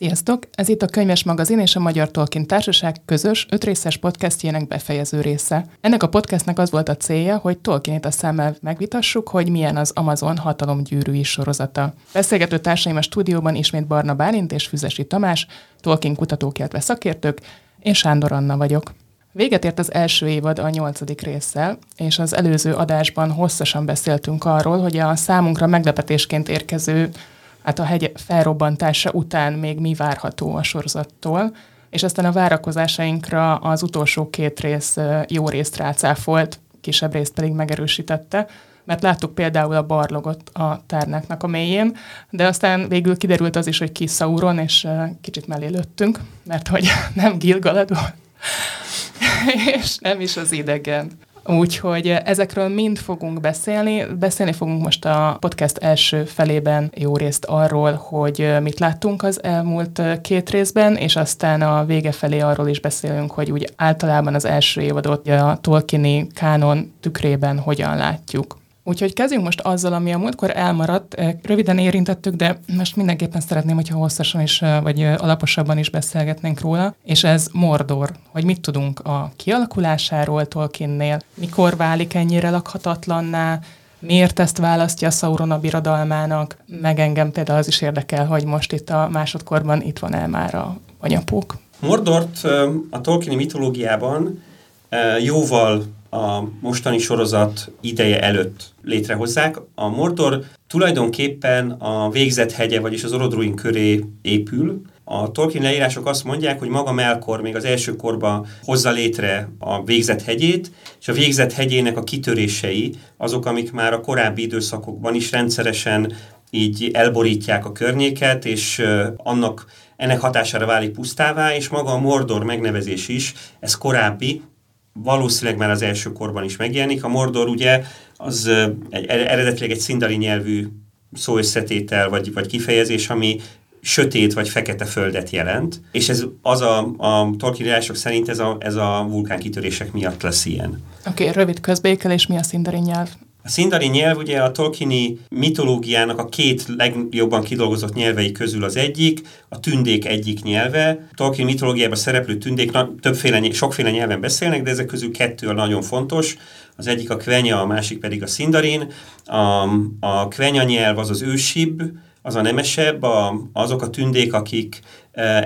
Sziasztok! Ez itt a Könyves Magazin és a Magyar Tolkien Társaság közös 5 részes podcastjének befejező része. Ennek a podcastnek az volt a célja, hogy Tolkienét a szemmel megvitassuk, hogy milyen az Amazon hatalomgyűrűi sorozata. Beszélgető társaim a stúdióban ismét Barna Bálint és Füzesi Tamás, Tolkien kutatók, illetve szakértők, én Sándor Anna vagyok. Véget ért az első évad a 8. résszel, és az előző adásban hosszasan beszéltünk arról, hogy a számunkra meglepetésként érkező, a hegy felrobbantása után még mi várható a sorozattól, és aztán a várakozásainkra az utolsó 2 rész jó részt rácáfolt, kisebb részt pedig megerősítette, mert láttuk például a barlogot a tárnáknak a mélyén, de aztán végül kiderült az is, hogy ki Sauron, és kicsit mellé lőttünk, mert hogy nem Gil-galad volt, és nem is az idegen. Úgyhogy ezekről mind fogunk beszélni. Beszélni fogunk most a podcast első felében jó részt arról, hogy mit láttunk az elmúlt 2 részben, és aztán a vége felé arról is beszélünk, hogy úgy általában az első évadot a tolkieni kánon tükrében hogyan látjuk. Úgyhogy kezdjünk most azzal, ami a múltkor elmaradt. Röviden érintettük, de most mindenképpen szeretném, hogyha hosszasan is, vagy alaposabban is beszélgetnénk róla. És ez Mordor, hogy mit tudunk a kialakulásáról Tolkiennél, mikor válik ennyire lakhatatlanná, miért ezt választja Sauron a birodalmának, meg engem például az is érdekel, hogy most itt a másodkorban itt van el már a anyapók. Mordort a tolkieni mitológiában jóval a mostani sorozat ideje előtt létrehozzák. A Mordor tulajdonképpen a végzett hegye, vagyis az Orodruin köré épül. A Tolkien leírások azt mondják, hogy maga Melkor még az első korban hozza létre a végzett hegyét, és a végzett hegyének a kitörései azok, amik már a korábbi időszakokban is rendszeresen így elborítják a környéket, és ennek hatására válik pusztává, és maga a Mordor megnevezés is, ez korábbi, valószínűleg már az első korban is megjelenik. A Mordor ugye az eredetileg egy szindari nyelvű szóösszetétel vagy kifejezés, ami sötét vagy fekete földet jelent, és ez az a Tolkien írások szerint ez a vulkánkitörések miatt lesz ilyen. Oké, rövid közbékelés, mi a szindari nyelv? A szindari nyelv ugye a tolkieni mitológiának a 2 legjobban kidolgozott nyelvei közül az egyik, a tündék egyik nyelve. A Tolkien mitológiában szereplő tündék sokféle nyelven beszélnek, de ezek közül 2 a nagyon fontos. Az egyik a kvenya, a másik pedig a szindarin. A kvenya nyelv az ősibb, az a nemesebb, azok a tündék, akik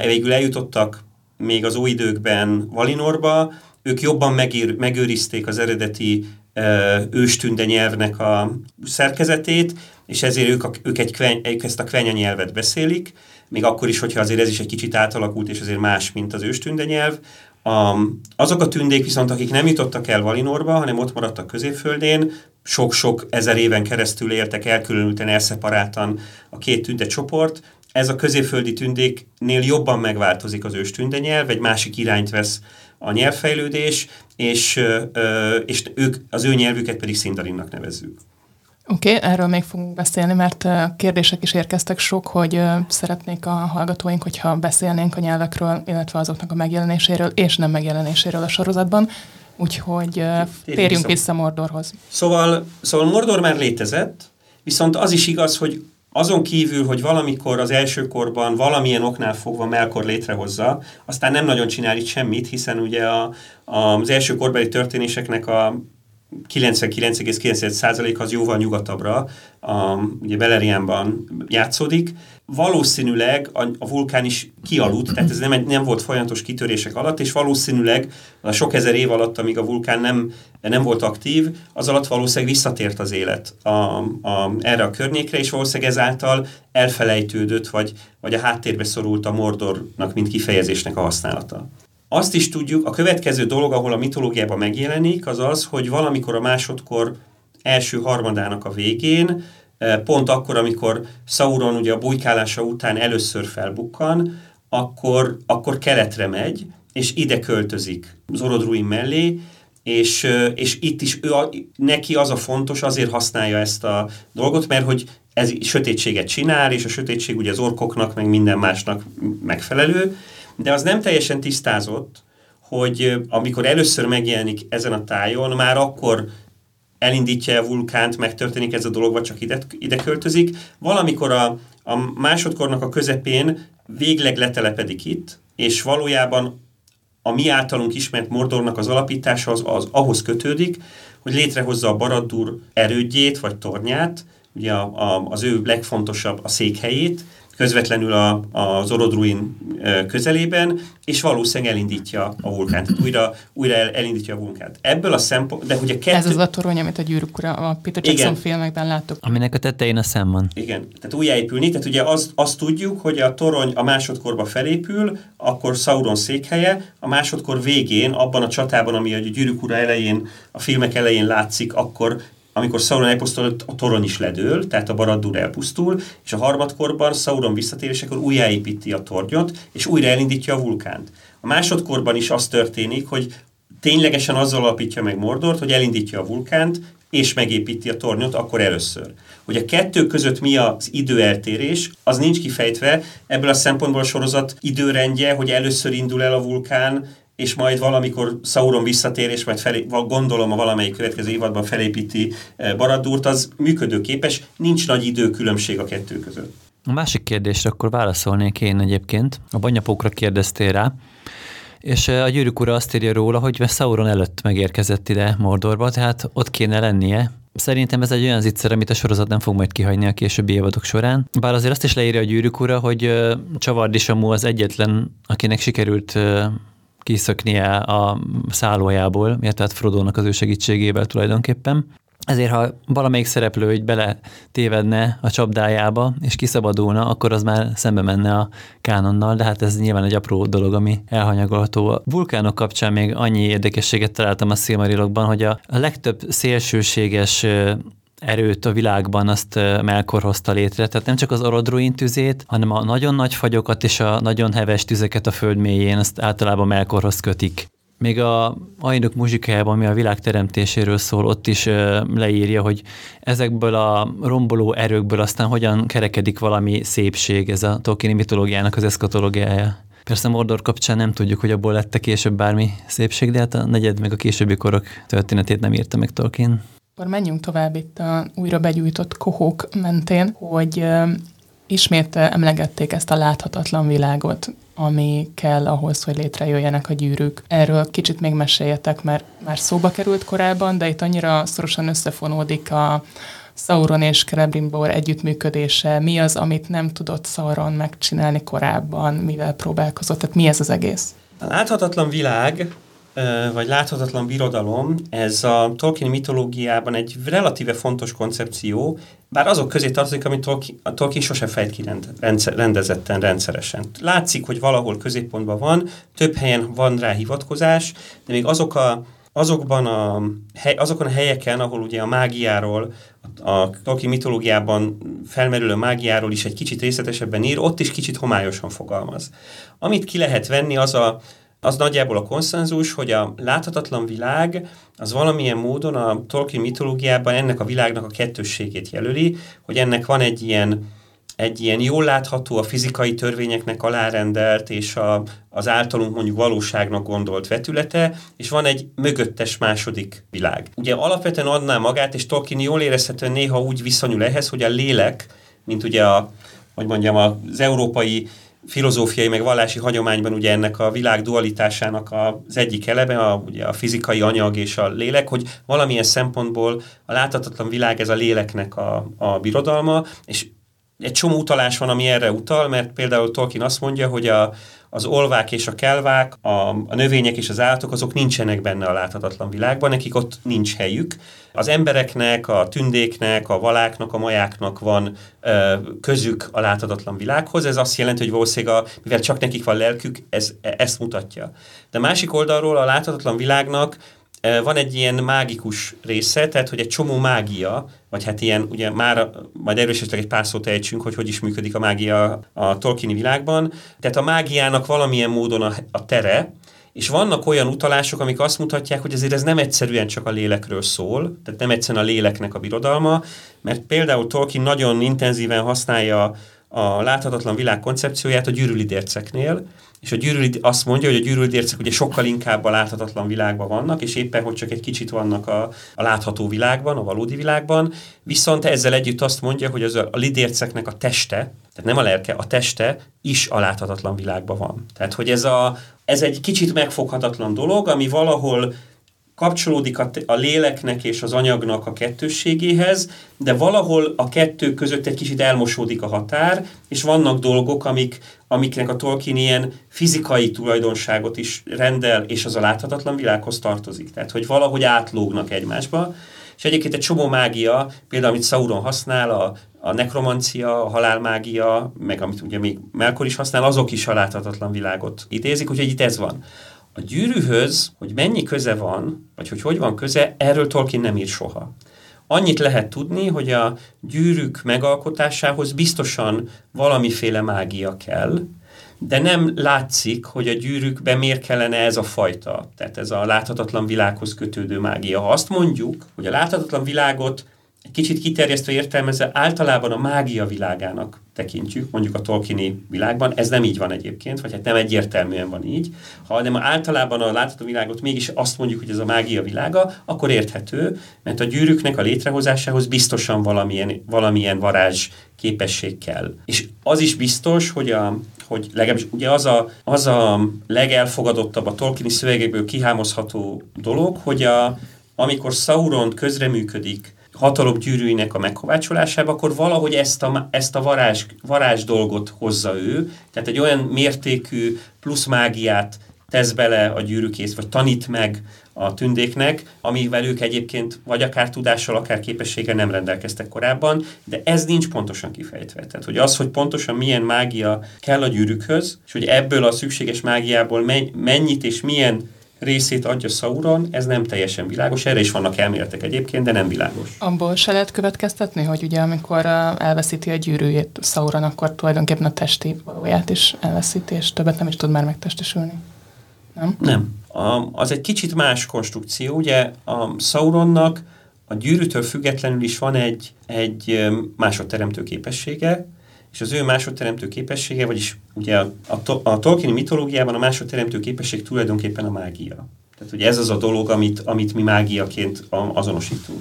végül eljutottak még az óidőkben Valinorba, ők jobban megőrizték az eredeti őstünde nyelvnek a szerkezetét, és ezért ők ezt a kvenya nyelvet beszélik, még akkor is, hogyha azért ez is egy kicsit átalakult, és azért más, mint az őstünde nyelv. Azok a tündék viszont, akik nem jutottak el Valinorba, hanem ott maradtak Középföldén, sok-sok ezer éven keresztül éltek elkülönülten, elszeparáltan a 2 tünde csoport, ez a középföldi tündéknél jobban megváltozik az őstünde nyelv, egy másik irányt vesz a nyelvfejlődés, és az ő nyelvüket pedig szindarinnak nevezzük. Oké, erről még fogunk beszélni, mert kérdések is érkeztek sok, hogy szeretnék a hallgatóink, hogyha beszélnénk a nyelvekről, illetve azoknak a megjelenéséről és nem megjelenéséről a sorozatban, úgyhogy térjünk vissza Mordorhoz. Szóval Mordor már létezett, viszont az is igaz, hogy azon kívül, hogy valamikor az első korban valamilyen oknál fogva Melkor létrehozza, aztán nem nagyon csinál itt semmit, hiszen ugye az első korbeli történéseknek a 99,9% az jóval nyugatabbra, ugye Beleriandban játszódik. Valószínűleg a vulkán is kialudt, tehát ez nem volt folyamatos kitörések alatt, és valószínűleg a sok ezer év alatt, amíg a vulkán nem volt aktív, az alatt valószínűleg visszatért az élet erre a környékre, és valószínűleg ezáltal elfelejtődött, vagy a háttérbe szorult a Mordornak, mint kifejezésnek a használata. Azt is tudjuk, a következő dolog, ahol a mitológiában megjelenik, az az, hogy valamikor a másodkor első harmadának a végén, pont akkor, amikor Sauron ugye a bujkálása után először felbukkan, akkor keletre megy, és ide költözik Zorodruin mellé, és itt is neki az a fontos, azért használja ezt a dolgot, mert hogy ez sötétséget csinál, és a sötétség ugye az orkoknak, meg minden másnak megfelelő. De az nem teljesen tisztázott, hogy amikor először megjelenik ezen a tájon, már akkor elindítja a vulkánt, megtörténik ez a dolog, vagy csak ide költözik. Valamikor a másodkornak a közepén végleg letelepedik itt, és valójában a mi általunk ismert Mordornak az alapítása az ahhoz kötődik, hogy létrehozza a Barad-dûr erődjét vagy tornyát, ugye az ő legfontosabb a székhelyét, közvetlenül az Orodruin közelében, és valószínűleg elindítja a vulkánt. Újra elindítja a vulkánt. Ebből a szempont, de hogy a kettő... Ez az a torony, amit a Gyűrűk Ura, a Peter Jackson filmekben láttuk. Aminek a tetején a szem van. Igen, tehát újjáépülni. Tehát ugye azt tudjuk, hogy a torony a másodkorba felépül, akkor Sauron székhelye, a másodkor végén, abban a csatában, ami a Gyűrűk Ura elején, a filmek elején látszik, akkor amikor Sauron elpusztul, a torony is ledől, tehát a Barad-dûr elpusztul, és a harmadkorban Sauron visszatérésekor újjáépíti a tornyot, és újra elindítja a vulkánt. A másodkorban is az történik, hogy ténylegesen azzal alapítja meg Mordort, hogy elindítja a vulkánt, és megépíti a tornyot akkor először. Hogy a kettő között mi az időeltérés, az nincs kifejtve, ebből a szempontból a sorozat időrendje, hogy először indul el a vulkán, és majd valamikor Sauron visszatér, és majd gondolom a valamelyik következő évadban felépíti Barad-dúrt, az működőképes, nincs nagy időkülönbség a kettő között. A másik kérdésre akkor válaszolnék én egyébként. A banyapókra kérdeztél rá, és a Gyűrűk Ura azt írja róla, hogy Sauron előtt megérkezett ide Mordorba, tehát ott kéne lennie. Szerintem ez egy olyan zicser, amit a sorozat nem fog majd kihagyni a későbbi évadok során. Bár azért azt is leírja a Gyűrűk Ura, hogy Csavardi Samu az egyetlen, akinek sikerült kiszöknie a szállójából, tehát Frodónak az ő segítségével tulajdonképpen. Ezért, ha valamelyik szereplő így bele tévedne a csapdájába, és kiszabadulna, akkor az már szembe menne a kánonnal, de hát ez nyilván egy apró dolog, ami elhanyagolható. A vulkánok kapcsán még annyi érdekességet találtam a Silmarillokban, hogy a legtöbb szélsőséges erőt a világban azt Melkor hozta létre. Tehát nem csak az Orodruin tüzét, hanem a nagyon nagy fagyokat és a nagyon heves tüzeket a föld mélyén, azt általában Melkorhoz kötik. Még a Ainuk muzsikájában, ami a világ teremtéséről szól, ott is leírja, hogy ezekből a romboló erőkből aztán hogyan kerekedik valami szépség, ez a Tolkieni mitológiának az eszkatológiája. Persze Mordor kapcsán nem tudjuk, hogy abból lett később bármi szépség, de hát a negyed meg a későbbi korok történetét nem írta meg Tolkien. Akkor menjünk tovább itt a újra begyújtott kohók mentén, hogy ismét emlegették ezt a láthatatlan világot, ami kell ahhoz, hogy létrejöjjenek a gyűrűk. Erről kicsit még meséljetek, mert már szóba került korábban, de itt annyira szorosan összefonódik a Sauron és Celebrimbor együttműködése. Mi az, amit nem tudott Sauron megcsinálni korábban, mivel próbálkozott? Tehát mi ez az egész? A láthatatlan világ vagy láthatatlan birodalom, ez a Tolkien mitológiában egy relatíve fontos koncepció, bár azok közé tartozik, amit a Tolkien sosem fejt ki rendezetten, rendszeresen. Látszik, hogy valahol középpontban van, több helyen van rá hivatkozás, de még azokon a helyeken, ahol ugye a mágiáról, a Tolkien mitológiában felmerülő mágiáról is egy kicsit részletesebben ír, ott is kicsit homályosan fogalmaz. Amit ki lehet venni, az nagyjából a konszenzus, hogy a láthatatlan világ az valamilyen módon a Tolkien mitológiában ennek a világnak a kettősségét jelöli, hogy ennek van egy ilyen jól látható, a fizikai törvényeknek alárendelt és az általunk mondjuk valóságnak gondolt vetülete, és van egy mögöttes második világ. Ugye alapvetően adná magát, és Tolkien jól érezhetően néha úgy viszonyul ehhez, hogy a lélek, mint ugye az európai filozófiai meg vallási hagyományban ugye ennek a világ dualitásának az egyik eleme, ugye a fizikai anyag és a lélek, hogy valamilyen szempontból a láthatatlan világ ez a léleknek a birodalma, és egy csomó utalás van, ami erre utal, mert például Tolkien azt mondja, hogy az olvák és a kelvák, a növények és az állatok, azok nincsenek benne a láthatatlan világban, nekik ott nincs helyük. Az embereknek, a tündéknek, a valáknak, a majáknak van közük a láthatatlan világhoz. Ez azt jelenti, hogy valószínűleg, mivel csak nekik van lelkük, ezt mutatja. De másik oldalról a láthatatlan világnak van egy ilyen mágikus része, tehát hogy egy csomó mágia, vagy hát ilyen, ugye már majd erről is egy pár szót ejtsünk, hogy is működik a mágia a Tolkieni világban. Tehát a mágiának valamilyen módon a tere, és vannak olyan utalások, amik azt mutatják, hogy ezért ez nem egyszerűen csak a lélekről szól, tehát nem egyszerűen a léleknek a birodalma, mert például Tolkien nagyon intenzíven használja a láthatatlan világ koncepcióját a gyűrűlidérceknél, és azt mondja, hogy a gyűrűlidércek ugye sokkal inkább a láthatatlan világban vannak, és éppen, hogy csak egy kicsit vannak a látható világban, a valódi világban, viszont ezzel együtt azt mondja, hogy az a lidérceknek a teste, Tehát nem a lelke, a teste is a láthatatlan világban van. Tehát, hogy ez egy kicsit megfoghatatlan dolog, ami valahol kapcsolódik a léleknek és az anyagnak a kettősségéhez, de valahol a kettő között egy kicsit elmosódik a határ, és vannak dolgok, amiknek a Tolkien ilyen fizikai tulajdonságot is rendel, és az a láthatatlan világhoz tartozik. Tehát, hogy valahogy átlógnak egymásba. És egyébként egy csomó mágia, például amit Sauron használ, a nekromancia, a halálmágia, meg amit ugye még Melkor is használ, azok is a láthatatlan világot idézik, úgyhogy itt ez van. A gyűrűhöz, hogy mennyi köze van, vagy hogy van köze, erről Tolkien nem ír soha. Annyit lehet tudni, hogy a gyűrűk megalkotásához biztosan valamiféle mágia kell, de nem látszik, hogy a gyűrűkben miért kellene ez a fajta, tehát ez a láthatatlan világhoz kötődő mágia. Ha azt mondjuk, hogy a láthatatlan világot egy kicsit kiterjesztve értelmezve általában a mágia világának tekintjük, mondjuk a Tolkieni világban, ez nem így van egyébként, vagy hát nem egyértelműen van így, hanem általában a látható világot mégis azt mondjuk, hogy ez a mágia világa, akkor érthető, mert a gyűrűknek a létrehozásához biztosan valamilyen varázs képesség kell. És az is biztos, hogy legalábbis ugye az a legelfogadottabb a Tolkieni szövegekből kihámozható dolog, hogy amikor Sauron közreműködik hatalom gyűrűinek a megkovácsolásába, akkor valahogy ezt a varázs dolgot hozza ő, tehát egy olyan mértékű plusz mágiát tesz bele a gyűrűkész, vagy tanít meg a tündéknek, amivel ők egyébként vagy akár tudással, akár képességgel nem rendelkeztek korábban, de ez nincs pontosan kifejtve. Tehát, hogy az, hogy pontosan milyen mágia kell a gyűrűkhöz, és hogy ebből a szükséges mágiából mennyit és milyen részét adja Sauron, ez nem teljesen világos. Erre is vannak elméletek egyébként, de nem világos. Abból se lehet következtetni, hogy ugye amikor elveszíti a gyűrűjét Sauron, akkor tulajdonképpen a testi valóját is elveszíti, és többet nem is tud már megtestesülni. Nem? Nem. Az egy kicsit más konstrukció. Ugye a Sauronnak a gyűrűtől függetlenül is van egy másodteremtő képessége, és az ő másodteremtő képessége, vagyis ugye a Tolkieni mitológiában a másodteremtő képesség tulajdonképpen a mágia. Tehát ugye ez az a dolog, amit mi mágiaként azonosítunk.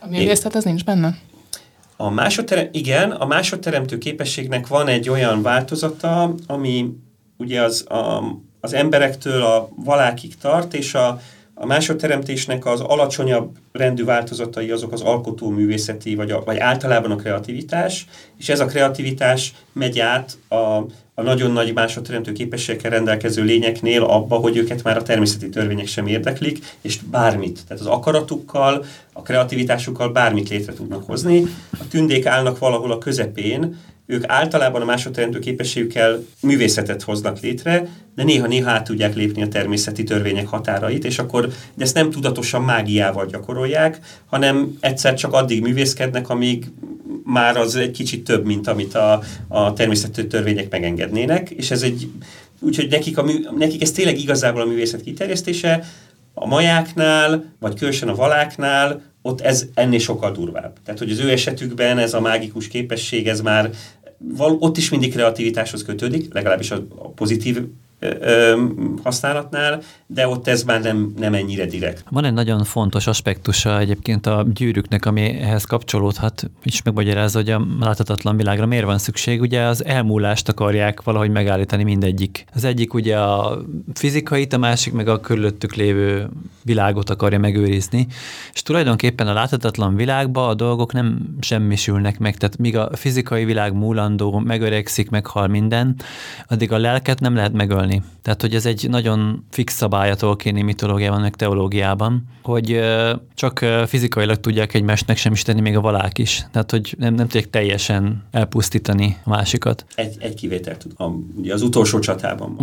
A mi részlet az nincs benne? A másodteremtő képességnek van egy olyan változata, ami ugye az emberektől a valákig tart, és a másodteremtésnek az alacsonyabb rendű változatai azok az alkotóművészeti, vagy általában a kreativitás, és ez a kreativitás megy át a nagyon nagy másodteremtő képességekkel rendelkező lényeknél abba, hogy őket már a természeti törvények sem érdeklik, és bármit, tehát az akaratukkal, a kreativitásukkal bármit létre tudnak hozni. A tündék állnak valahol a közepén, ők általában a másodteremtő képességükkel művészetet hoznak létre, de néha át tudják lépni a természeti törvények határait, és akkor de ezt nem tudatosan mágiával gyakorolják, hanem egyszer csak addig művészkednek, amíg már az egy kicsit több, mint amit a természeti törvények megengednének, és ez úgyhogy nekik ez tényleg igazából a művészet kiterjesztése. A majáknál, vagy különösen a valáknál, ott ez ennél sokkal durvább. Tehát, hogy az ő esetükben ez a mágikus képesség, ez már ott is mindig kreativitáshoz kötődik, legalábbis a pozitív használatnál, de ott ez már nem ennyire direkt. Van egy nagyon fontos aspektusa egyébként a gyűrűknek, ami ehhez kapcsolódhat, és megmagyarázza, hogy a láthatatlan világra miért van szükség. Ugye az elmúlást akarják valahogy megállítani mindegyik. Az egyik ugye a fizikait, a másik meg a körülöttük lévő világot akarja megőrizni, és tulajdonképpen a láthatatlan világban a dolgok nem semmisülnek meg, tehát míg a fizikai világ múlandó, megöregszik, meghal minden, addig a lelket nem lehet megölni. Tehát, hogy ez egy nagyon fix szabály a Tolkieni mitológiában, meg teológiában, hogy csak fizikailag tudják egymást megsemmisíteni, még a valák is. Tehát, hogy nem tudják teljesen elpusztítani a másikat. Egy kivétel tudom. Ugye az utolsó csatában.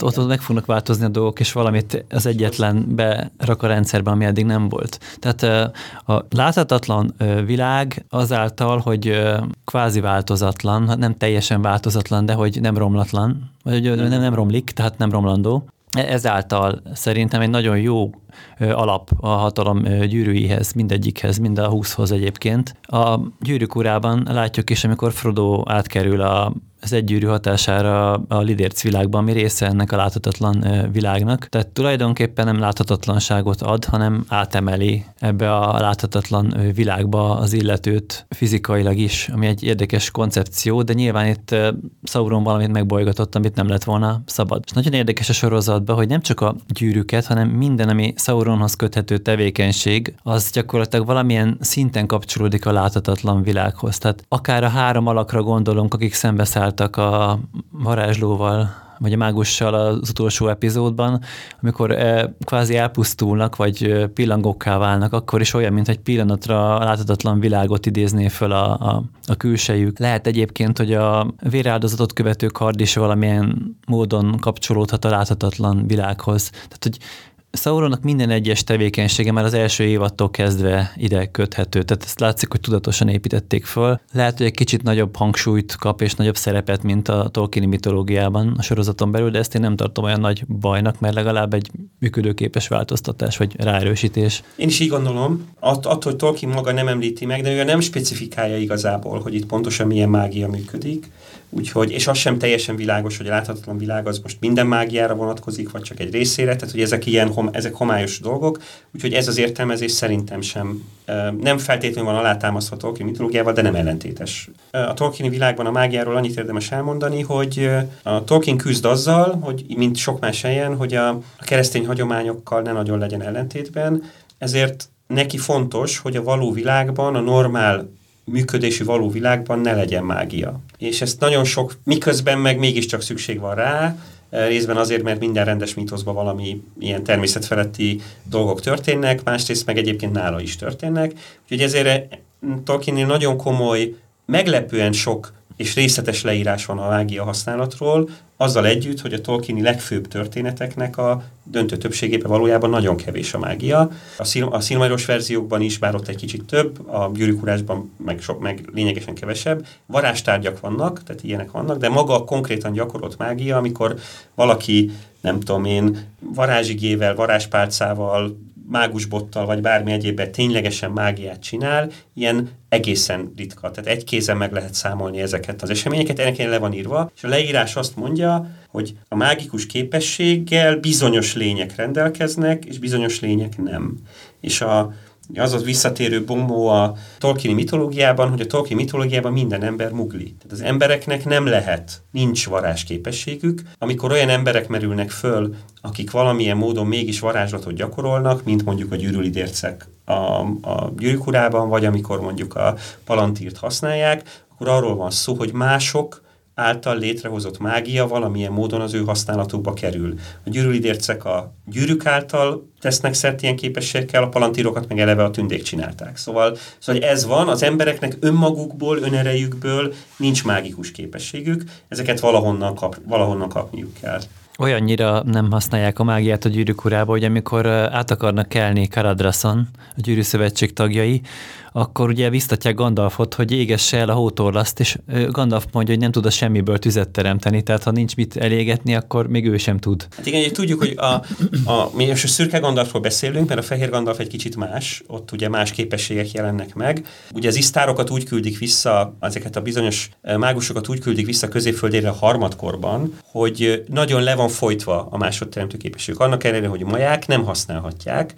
Ott meg fognak változni a dolgok, és valamit az egyetlen berak a rendszerbe, ami eddig nem volt. Tehát a láthatatlan világ azáltal, hogy kvázi változatlan, nem teljesen változatlan, de hogy nem romlatlan, vagy nem romlik, tehát nem romlandó. Ezáltal szerintem egy nagyon jó alap a hatalom gyűrűihez, mindegyikhez, mind a 20-hoz egyébként. A Gyűrűk Urában látjuk is, amikor Frodo átkerül a az egygyűrű hatására a lidérc világban, ami része ennek a láthatatlan világnak. Tehát tulajdonképpen nem láthatatlanságot ad, hanem átemeli ebbe a láthatatlan világba az illetőt fizikailag is, ami egy érdekes koncepció, de nyilván itt Sauron valamit megbolygatott, amit nem lett volna szabad. És nagyon érdekes a sorozatban, hogy nem csak a gyűrűket, hanem minden, ami Sauronhoz köthető tevékenység, az gyakorlatilag valamilyen szinten kapcsolódik a láthatatlan világhoz. Tehát akár a három alakra gondolunk, akik szembeszálltak a varázslóval, vagy a mágussal az utolsó epizódban, amikor kvázi elpusztulnak, vagy pillangokká válnak, akkor is olyan, mint egy pillanatra a láthatatlan világot idézné föl a külsejük. Lehet egyébként, hogy a véráldozatot követő kard is valamilyen módon kapcsolódhat a láthatatlan világhoz. Tehát, hogy Sauronnak minden egyes tevékenysége már az első évattól kezdve ide köthető, tehát ezt látszik, hogy tudatosan építették föl. Lehet, hogy egy kicsit nagyobb hangsúlyt kap és nagyobb szerepet, mint a tolkieni mitológiában a sorozaton belül, de ezt én nem tartom olyan nagy bajnak, mert legalább egy működőképes változtatás vagy ráerősítés. Én is így gondolom, attól, hogy Tolkien maga nem említi meg, de ő nem specifikálja igazából, hogy itt pontosan milyen mágia működik. Úgyhogy, és az sem teljesen világos, hogy a láthatatlan világ az most minden mágiára vonatkozik, vagy csak egy részére, tehát hogy ezek ilyen ezek homályos dolgok, úgyhogy ez az értelmezés szerintem sem, nem feltétlenül van alátámasztva a Tolkien mitológiával, de nem ellentétes. A Tolkieni világban a mágiáról annyit érdemes elmondani, hogy a Tolkien küzd azzal, hogy mint sok más helyen, hogy a keresztény hagyományokkal ne nagyon legyen ellentétben, ezért neki fontos, hogy a való világban, a normál működési való világban ne legyen mágia. És ezt nagyon sok, miközben meg mégiscsak szükség van rá, részben azért, mert minden rendes mítoszban valami ilyen természetfeletti dolgok történnek, másrészt meg egyébként nála is történnek. Úgyhogy ezért Tolkiennél nagyon komoly, meglepően sok és részletes leírás van a mágia használatról, azzal együtt, hogy a Tolkieni legfőbb történeteknek a döntő többségében valójában nagyon kevés a mágia. A Silmarillos verziókban is, bár ott egy kicsit több, a Gyűrűk urásban meg lényegesen kevesebb. Varázstárgyak vannak, tehát ilyenek vannak, de maga a konkrétan gyakorolt mágia, amikor valaki, nem tudom én, varázsigével, varázspálcával, mágusbottal, vagy bármi egyébben ténylegesen mágiát csinál, ilyen egészen ritka. Tehát egy kézen meg lehet számolni ezeket az eseményeket, ennek le van írva, és a leírás azt mondja, hogy a mágikus képességgel bizonyos lények rendelkeznek, és bizonyos lények nem. És az visszatérő bombó a Tolkieni mitológiában, hogy a Tolkieni mitológiában minden ember mugli. Tehát az embereknek nem lehet, nincs varázsképességük. Amikor olyan emberek merülnek föl, akik valamilyen módon mégis varázslatot gyakorolnak, mint mondjuk a gyűrűlidércek a Gyűrűk urában, vagy amikor mondjuk a Palantírt használják, akkor arról van szó, hogy mások által létrehozott mágia valamilyen módon az ő használatukba kerül. A gyűrűlidércek a gyűrűk által tesznek szert ilyen képességekkel, a palantírokat meg eleve a tündék csinálták. Szóval ez van, az embereknek önmagukból, önerejükből nincs mágikus képességük, ezeket valahonnan kapniuk kell. Olyannyira nem használják a mágiát a Gyűrűk urába, hogy amikor át akarnak kelni Caradrason, a Gyűrű Szövetség tagjai, akkor ugye biztatják Gandalfot, hogy égesse el a hótorlaszt, és Gandalf mondja, hogy nem tud a semmiből tüzet teremteni, tehát ha nincs mit elégetni, akkor még ő sem tud. Hát igen, tudjuk, hogy mi most a szürke Gandalfról beszélünk, mert a fehér Gandalf egy kicsit más, ott ugye más képességek jelennek meg. Ugye az isztárokat úgy küldik vissza, ezeket a bizonyos mágusokat úgy küldik vissza Középföldére a harmadkorban, hogy nagyon le van folytva a másodteremtő képességük. Annak ellenére, hogy maják nem használhatják.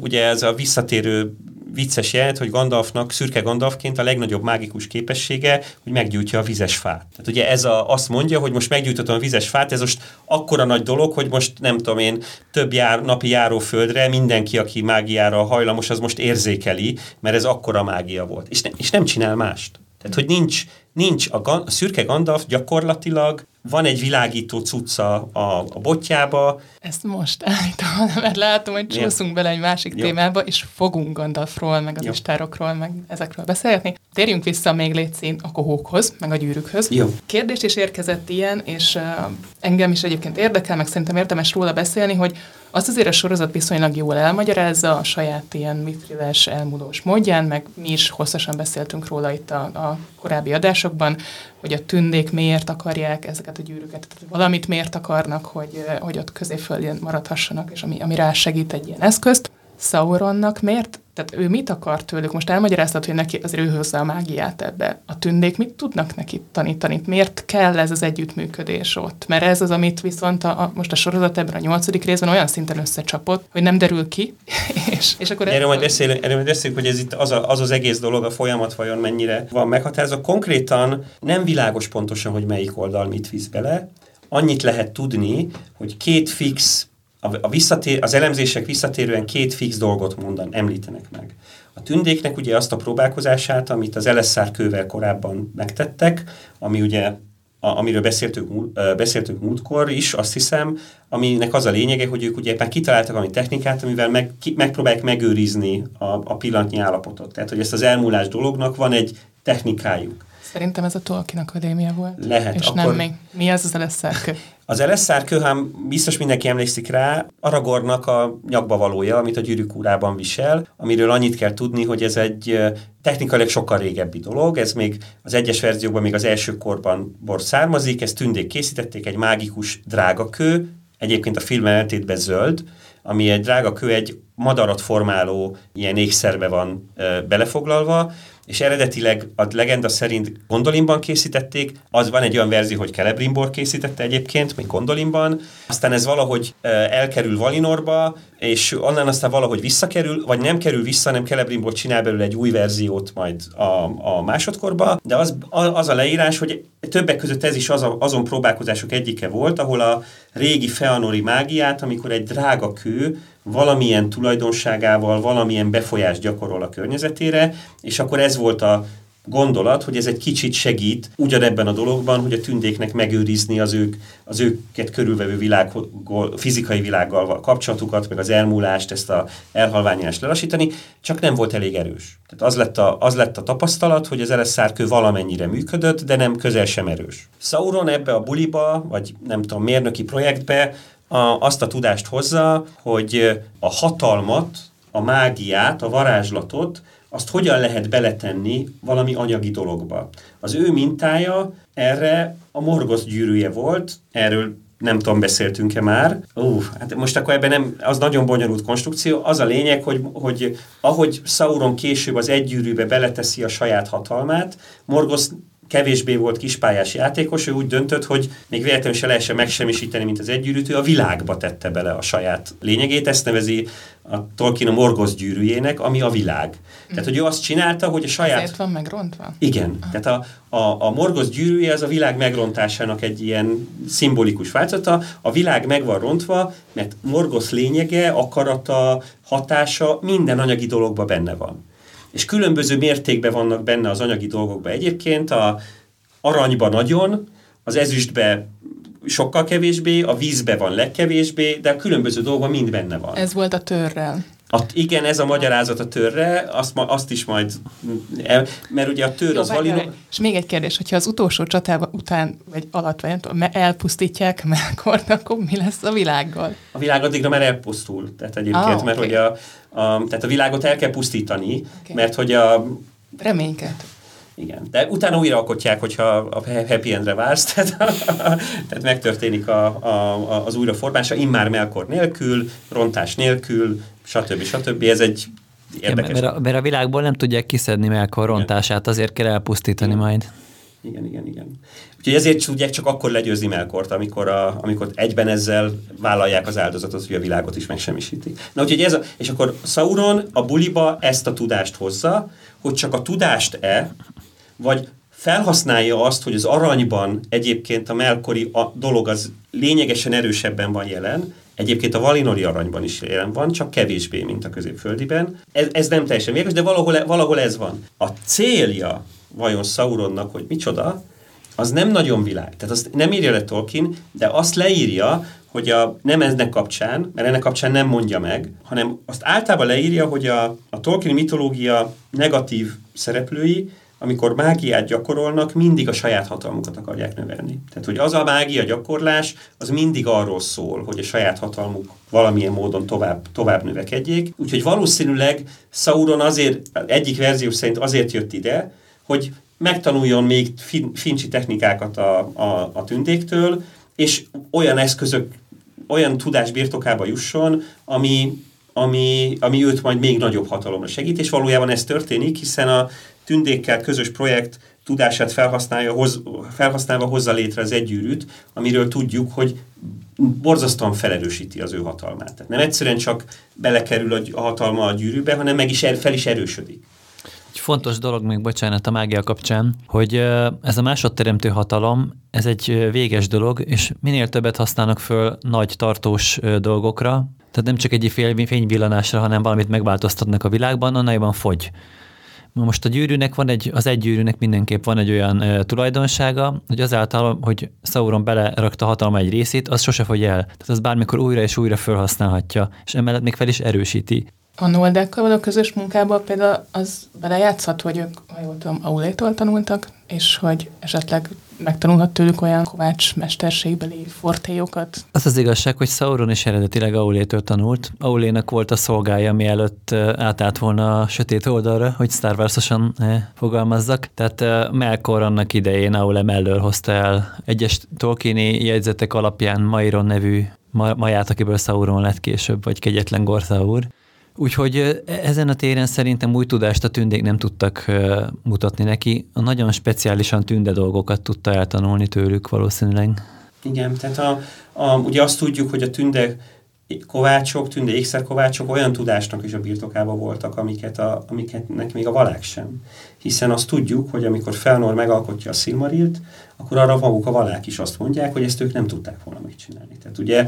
Ugye ez a visszatérő vicces jelent, hogy Gandalfnak, szürke Gandalfként a legnagyobb mágikus képessége, hogy meggyújtja a vizes fát. Tehát ugye ez azt mondja, hogy most meggyújtottam a vizes fát, ez most akkora nagy dolog, hogy most nem tudom én, több napi járóföldre mindenki, aki mágiára hajlamos, az most érzékeli, mert ez akkora mágia volt. És nem csinál mást. Tehát, hogy nincs a szürke Gandalf gyakorlatilag van egy világító cucca a botjába. Ezt most állítom, mert látom, hogy csúszunk bele egy másik témába, és fogunk Gandalfról, meg az istárokról, meg ezekről beszélgetni. Térjünk vissza még létszín a kohókhoz, meg a gyűrűkhöz. Jó. Kérdés is érkezett ilyen, és engem is egyébként érdekel, meg szerintem érdemes róla beszélni, hogy azt azért a sorozat viszonylag jól elmagyarázza a saját ilyen mitriles elmúlós módján, meg mi is hosszasan beszéltünk róla itt a korábbi adásokban, hogy a tündék miért akarják ezeket a gyűrűket, tehát valamit miért akarnak, hogy ott középföldön maradhassanak, és ami rá segít egy ilyen eszközt. Sauronnak miért? Tehát ő mit akar tőlük? Most elmagyaráztad, hogy neki azért ő hozza a mágiát ebbe. A tündék mit tudnak neki tanítani? Miért kell ez az együttműködés ott? Mert ez az, amit viszont most a sorozat ebben a 8. részben olyan szinten összecsapott, hogy nem derül ki. És akkor erről majd beszélünk, hogy ez itt az az egész dolog, a folyamat vajon mennyire van meghatározva. Konkrétan nem világos pontosan, hogy melyik oldal mit visz bele. Annyit lehet tudni, hogy két fix az elemzések visszatérően két fix dolgot említenek meg. A tündéknek ugye azt a próbálkozását, amit az Elessar kővel korábban megtettek, ami ugye, amiről beszéltünk múltkor is, azt hiszem, aminek az a lényege, hogy ők ugye éppen kitaláltak valami technikát, amivel megpróbálják megőrizni a pillanatnyi állapotot. Tehát, hogy ezt az elmúlás dolognak van egy technikájuk. Szerintem ez a Tolkien Akadémia volt. Lehet. És akkor... nem még. Mi az Elessar kő? Az Elessar kő, biztos mindenki emlékszik rá, Aragornnak a nyakba valója, amit a Gyűrűk Urában visel, amiről annyit kell tudni, hogy ez egy technikailag sokkal régebbi dolog, ez még az egyes verziókban még az első korban származik, ezt tündék készítették, egy mágikus drágakő, egyébként a film ellentétben zöld, ami egy drágakő, egy madarat formáló ilyen ékszerbe van belefoglalva, és eredetileg a legenda szerint Gondolinban készítették, az van egy olyan verzió, hogy Celebrimborból készítette egyébként, még Gondolinban, aztán ez valahogy elkerül Valinorba, és onnan aztán valahogy visszakerül, vagy nem kerül vissza, hanem Celebrimborból csinál belőle egy új verziót majd a másodkorba, de az a leírás, hogy többek között ez is azon próbálkozások egyike volt, ahol a régi feanori mágiát, amikor egy drágakő valamilyen tulajdonságával, valamilyen befolyást gyakorol a környezetére, és akkor ez volt a gondolat, hogy ez egy kicsit segít ugyanebben a dologban, hogy a tündéknek megőrizni az őket körülvevő fizikai világgal kapcsolatukat, meg az elmúlást, ezt az elhalványást lelassítani, csak nem volt elég erős. Tehát az lett a tapasztalat, hogy az Elessar kő valamennyire működött, de nem közel sem erős. Sauron ebbe a buliba, vagy nem tudom, mérnöki projektbe azt a tudást hozza, hogy a hatalmat, a mágiát, a varázslatot, azt hogyan lehet beletenni valami anyagi dologba. Az ő mintája erre a Morgoth gyűrűje volt, erről nem tudom, beszéltünk-e már. Hát most akkor ebben nem, az nagyon bonyolult konstrukció. Az a lényeg, hogy ahogy Sauron később az egy gyűrűbe beleteszi a saját hatalmát, Morgoth kevésbé volt kispályás játékos, ő úgy döntött, hogy még véletlenül se lehessen megsemmisíteni, mint az egygyűrűt, ő a világba tette bele a saját lényegét, ezt nevezi a Tolkien a Morgoth gyűrűjének, ami a világ. Tehát, hogy ő azt csinálta, hogy a saját... Ezért van megrontva? Igen. Tehát a Morgoth gyűrűje az a világ megrontásának egy ilyen szimbolikus változata. A világ meg van rontva, mert Morgoth lényege, akarata, hatása minden anyagi dologban benne van. És különböző mértékben vannak benne az anyagi dolgokban egyébként, a aranyba nagyon, az ezüstbe sokkal kevésbé, a vízbe van legkevésbé, de a különböző dolgokban mind benne van. Ez volt a törrel. Igen, ez a magyarázat a törre, azt is majd, mert ugye a tör az Valinor... És még egy kérdés, hogyha az utolsó csatában után, vagy alatt, vagy nem tudom, elpusztítják Melkort, akkor mi lesz a világgal? A világ addigra már elpusztul, tehát egyébként, mert hogy tehát a világot el kell pusztítani, mert hogy a... Reményked. Igen, de utána újra alkotják, hogyha a happy endre vársz, tehát megtörténik az újraformása, immár Melkor nélkül, rontás nélkül, stb. Ez egy érdekes. Igen, mert a világból nem tudják kiszedni Melkor rontását, azért kell elpusztítani majd. Igen. Úgyhogy ezért tudják csak akkor legyőzni Melkort, amikor egyben ezzel vállalják az áldozatot, hogy a világot is megsemmisítik. Na úgyhogy és akkor Sauron a buliba ezt a tudást hozza, hogy csak a tudást vagy felhasználja azt, hogy az aranyban egyébként a melkori dolog az lényegesen erősebben van jelen, egyébként a valinori aranyban is jelen van, csak kevésbé, mint a középföldiben. Ez nem teljesen végül, de valahol ez van. A célja vajon Sauronnak, hogy micsoda, az nem nagyon világ. Tehát azt nem írja le Tolkien, de azt leírja, hogy nem ennek kapcsán, mert ennek kapcsán nem mondja meg, hanem azt általában leírja, hogy a Tolkien mitológia negatív szereplői, amikor mágiát gyakorolnak, mindig a saját hatalmukat akarják növelni. Tehát, hogy az a mágia gyakorlás, az mindig arról szól, hogy a saját hatalmuk valamilyen módon tovább növekedjék. Úgyhogy valószínűleg Sauron azért, egyik verzió szerint azért jött ide, hogy megtanuljon még fincsi technikákat a tündéktől, és olyan eszközök, olyan tudás birtokába jusson, ami ami őt majd még nagyobb hatalomra segít, és valójában ez történik, hiszen a tündékkel közös projekt tudását felhasználva hozza létre az egy gyűrűt, amiről tudjuk, hogy borzasztóan felerősíti az ő hatalmát. Tehát nem egyszerűen csak belekerül a hatalma a gyűrűbe, hanem fel is erősödik. Egy fontos dolog még, bocsánat, a mágia kapcsán, hogy ez a másodteremtő hatalom, ez egy véges dolog, és minél többet használnak föl nagy tartós dolgokra, tehát nem csak egy fényvillanásra, hanem valamit megváltoztatnak a világban, annyiban fogy. Most a gyűrűnek mindenképp van egy olyan tulajdonsága, hogy azáltal, hogy Sauron belerakta hatalma egy részét, az sose fogy el. Tehát az bármikor újra és újra felhasználhatja, és emellett még fel is erősíti. A Noldekkal való közös munkában például az belejátszott, hogy ők, ha jól tudom, Aulétól tanultak, és hogy esetleg megtanulhat tőlük olyan kovács mesterségbeli fortéjokat. Az az igazság, hogy Sauron is eredetileg Aulétől tanult. Aulénak volt a szolgája, mielőtt átállt volna a sötét oldalra, hogy Star Wars-osan fogalmazzak. Tehát Melkor annak idején Aulé mellől hozta el egyes Tolkieni jegyzetek alapján Mairon nevű maját, akiből Sauron lett később, vagy kegyetlen Gorthaur. Úgyhogy ezen a téren szerintem új tudást a tündék nem tudtak mutatni neki. A nagyon speciálisan tünde dolgokat tudta eltanulni tőlük valószínűleg. Igen, tehát ugye azt tudjuk, hogy a tünde ékszerkovácsok olyan tudásnak is a birtokában voltak, amiketnek még a valák sem. Hiszen azt tudjuk, hogy amikor Fëanor megalkotja a Silmarilt, akkor arra maguk a valák is azt mondják, hogy ezt ők nem tudták volna megcsinálni. Tehát ugye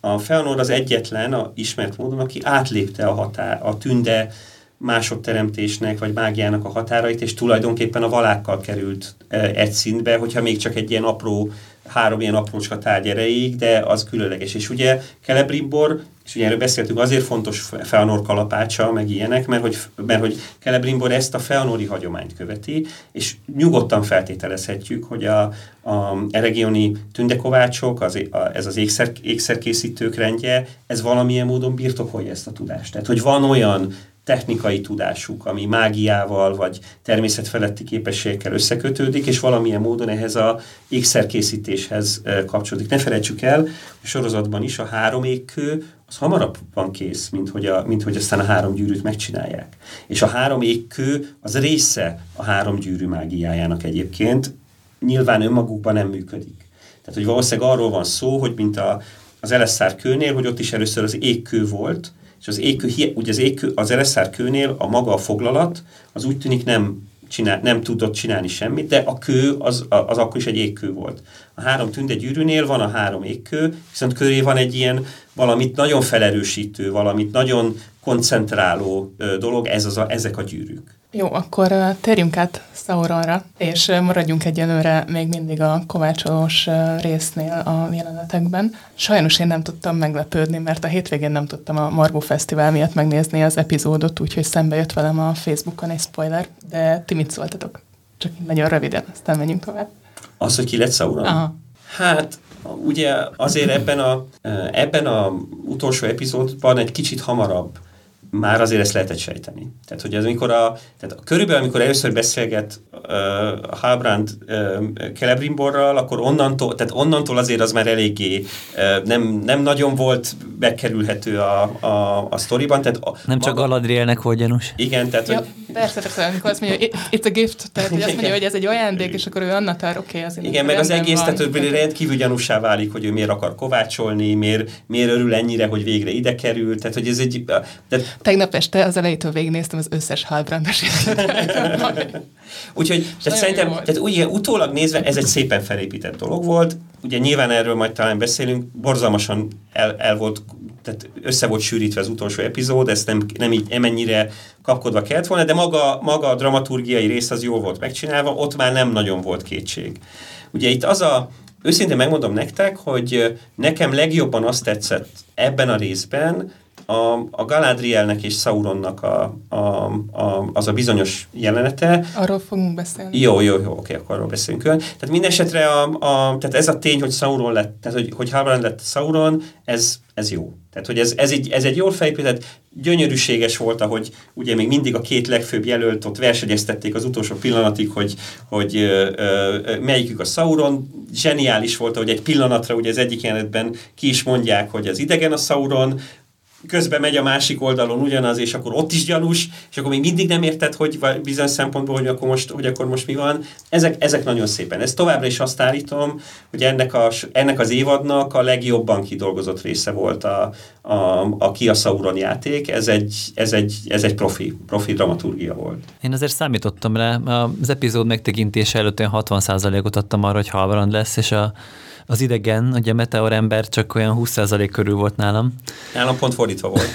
a Fëanor az egyetlen, ismert módon, aki átlépte a tünde másodteremtésnek vagy mágiának a határait, és tulajdonképpen a valákkal került egy szintbe, hogyha még csak egy ilyen három ilyen aprócska tárgy erejéig, de az különleges. És ugye Celebrimbor, és ugye erről beszéltünk, azért fontos Fëanor kalapácsa, meg ilyenek, mert hogy Celebrimbor ezt a Fëanori hagyományt követi, és nyugodtan feltételezhetjük, hogy a eregioni tündekovácsok, ez az ékszerkészítők rendje, ez valamilyen módon birtokolja ezt a tudást. Tehát, hogy van olyan technikai tudásuk, ami mágiával vagy természetfeletti képességekkel összekötődik, és valamilyen módon ehhez a ékszerkészítéshez kapcsolódik. Ne felejtsük el, a sorozatban is a három égkő az hamarabb van kész, mint hogy aztán a három gyűrűt megcsinálják. És a három égkő az része a három gyűrű mágiájának egyébként, nyilván önmagukban nem működik. Tehát, hogy valószínűleg arról van szó, hogy mint az Elessar kőnél, hogy ott is először az égkő volt, és az Elessar kőnél a maga a foglalat, az úgy tűnik nem tudott csinálni semmit, de a kő az akkor is egy égkő volt. A három tünde gyűrűnél van a három égkő, viszont köré van egy ilyen valamit nagyon felerősítő, valamit nagyon koncentráló dolog, ezek a gyűrűk. Jó, akkor térjünk át Sauronra, és maradjunk egyelőre még mindig a kovácsolós résznél a jelenetekben. Sajnos én nem tudtam meglepődni, mert a hétvégén nem tudtam a Margó Fesztivál miatt megnézni az epizódot, úgyhogy szembe jött velem a Facebookon egy spoiler, de ti mit szóltatok? Csak nagyon röviden, aztán menjünk tovább. Az, hogy ki lett Sauron? Aha. Hát, ugye azért ebben a utolsó epizódban egy kicsit hamarabb már azért ezt lehetett sejteni. Tehát, hogy körülbelül amikor először beszélget Halbrand Celebrimborral, akkor onnantól azért az már eléggé nem nagyon volt megkerülhető a sztoriban. Tehát nem csak Galadrielnek volt gyanús. Igen, tehát... Ja, hogy... Persze, amikor azt mondja, hogy it's a gift, tehát azt mondja, hogy ez egy ajándék, és akkor ő annatár, oké, azért... Igen, meg az egész, van. Tehát rendkívül gyanúsá válik, hogy ő miért akar kovácsolni, miért örül ennyire, hogy végre ide kerül, tehát hogy ez egy... Tehát, tegnap este az elejétől végignéztem az összes Halbrandos jeleneteket. Úgyhogy szerintem utólag nézve ez egy szépen felépített dolog volt. Ugye nyilván erről majd talán beszélünk, borzalmasan el volt, tehát össze volt sűrítve az utolsó epizód, ezt nem így ennyire kapkodva kellett volna, de maga a dramaturgiai rész az jól volt megcsinálva, ott már nem nagyon volt kétség. Ugye itt őszintén megmondom nektek, hogy nekem legjobban azt tetszett ebben a részben, a Galadrielnek és Sauronnak az a bizonyos jelenete. Arról fogunk beszélni. Jó, oké, akkor arról beszélünk. Tehát mindesetre tehát ez a tény, hogy Sauron lett, tehát hogy Halbrand lett Sauron, ez jó. Tehát, hogy ez egy jól felépített, gyönyörűséges volt, ahogy ugye még mindig a két legfőbb jelölt ott versenyeztették az utolsó pillanatig, hogy melyikük a Sauron. Zseniális volt, hogy egy pillanatra ugye az egyik jelenetben ki is mondják, hogy az idegen a Sauron, közben megy a másik oldalon ugyanaz, és akkor ott is gyanús, és akkor még mindig nem érted, hogy bizonyos szempontból, hogy akkor most mi van. Ezek nagyon szépen. Ezt továbbra is azt állítom, hogy ennek az évadnak a legjobban kidolgozott része volt a Kia Sauron játék. Ez egy profi dramaturgia volt. Én azért számítottam rá, az epizód megtekintése előtt én 60%-ot adtam arra, hogy Halbrand lesz, és az idegen, ugye a Meteor ember csak olyan 20% körül volt nálam. Nálam pont fordítva volt.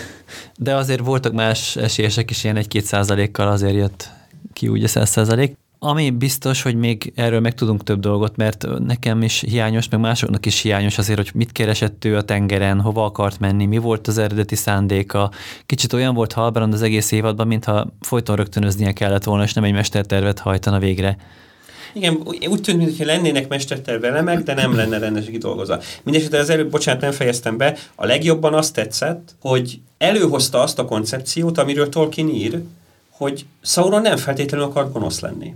De azért voltak más esélyesek is, ilyen 1-2%-kal azért jött ki úgy a 100%. Ami biztos, hogy még erről megtudunk több dolgot, mert nekem is hiányos, meg másoknak is hiányos azért, hogy mit keresett ő a tengeren, hova akart menni, mi volt az eredeti szándéka. Kicsit olyan volt Halbrand az egész évadban, mintha folyton rögtönöznie kellett volna, és nem egy mestertervet hajtana végre. Igen, úgy tűnt, mintha lennének mesterterve elemek, de nem lenne rendes kidolgozva. Mindenesetre az előbb, bocsánat, nem fejeztem be, a legjobban azt tetszett, hogy előhozta azt a koncepciót, amiről Tolkien ír, hogy Sauron nem feltétlenül akar gonosz lenni.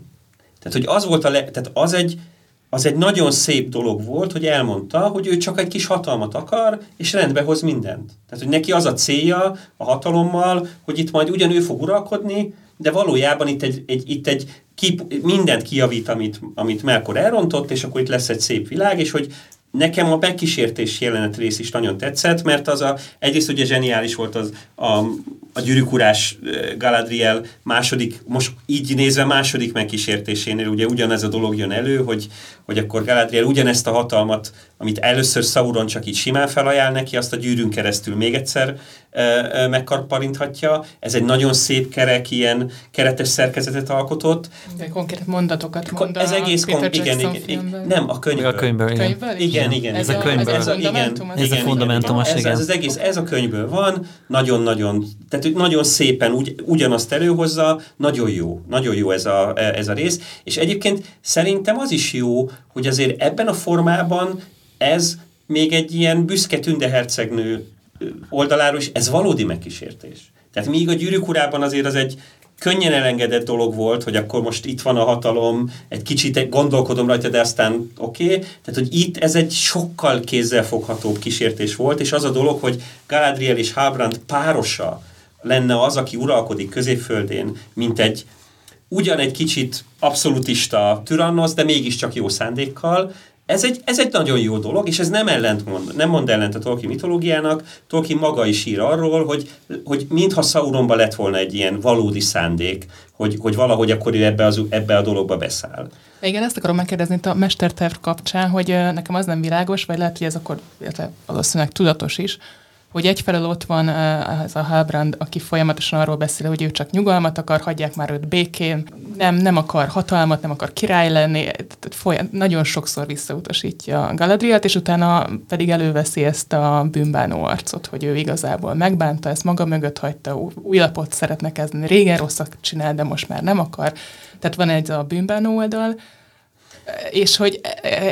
Tehát, hogy az volt tehát az egy nagyon szép dolog volt, hogy elmondta, hogy ő csak egy kis hatalmat akar, és rendbe hoz mindent. Tehát, hogy neki az a célja a hatalommal, hogy itt majd ugyan ő fog uralkodni, de valójában mindent kijavít, amit Melkor elrontott, és akkor itt lesz egy szép világ, és hogy nekem a megkísértés jelenet rész is nagyon tetszett, mert egyrészt ugye zseniális volt a Gyűrűk urás Galadriel második, most így nézve második megkísértésénél ugye ugyanez a dolog jön elő, hogy akkor Galadriel ugyanezt a hatalmat, amit először Sauron csak így simán felajánl neki, azt a gyűrűn keresztül még egyszer megkarparinthatja. Ez egy nagyon szép kerek, ilyen keretes szerkezetet alkotott. De konkrét mondatokat mond ez egész Peter Jackson filmben. Nem, a könyvből. Igen. Ez a fundamentumos, igen. Ez az egész, ez a könyvből van, nagyon-nagyon, tehát nagyon szépen ugyanazt előhozza, nagyon jó ez a rész, és egyébként szerintem az is jó, hogy azért ebben a formában ez még egy ilyen büszke Tünde hercegnő oldaláról is, ez valódi megkísértés. Tehát míg a Gyűrűk urában azért az egy könnyen elengedett dolog volt, hogy akkor most itt van a hatalom, egy kicsit gondolkodom rajta, de aztán oké. Tehát, hogy itt ez egy sokkal kézzelfoghatóbb kísértés volt, és az a dolog, hogy Galadriel és Halbrand párosa lenne az, aki uralkodik Középföldén, mint egy ugyan egy kicsit abszolutista Tyrannosz, de mégiscsak jó szándékkal. Ez egy nagyon jó dolog, és ez nem mond ellent a Tolkien mitológiának. Tolkien maga is ír arról, hogy mintha Sauronba lett volna egy ilyen valódi szándék, hogy valahogy akkor ebbe a dologba beszáll. Igen, ezt akarom megkérdezni itt a mesterterv kapcsán, hogy nekem az nem világos, vagy lehet, hogy ez akkor valószínűleg tudatos is, hogy egyfelől ott van ez a Halbrand, aki folyamatosan arról beszél, hogy ő csak nyugalmat akar, hagyják már őt békén, nem akar hatalmat, nem akar király lenni, nagyon sokszor visszautasítja Galadrielt, és utána pedig előveszi ezt a bűnbánó arcot, hogy ő igazából megbánta, ezt maga mögött hagyta, új lapot szeretne kezdeni, régen rosszat csinál, de most már nem akar. Tehát van egy a bűnbánó oldal, és hogy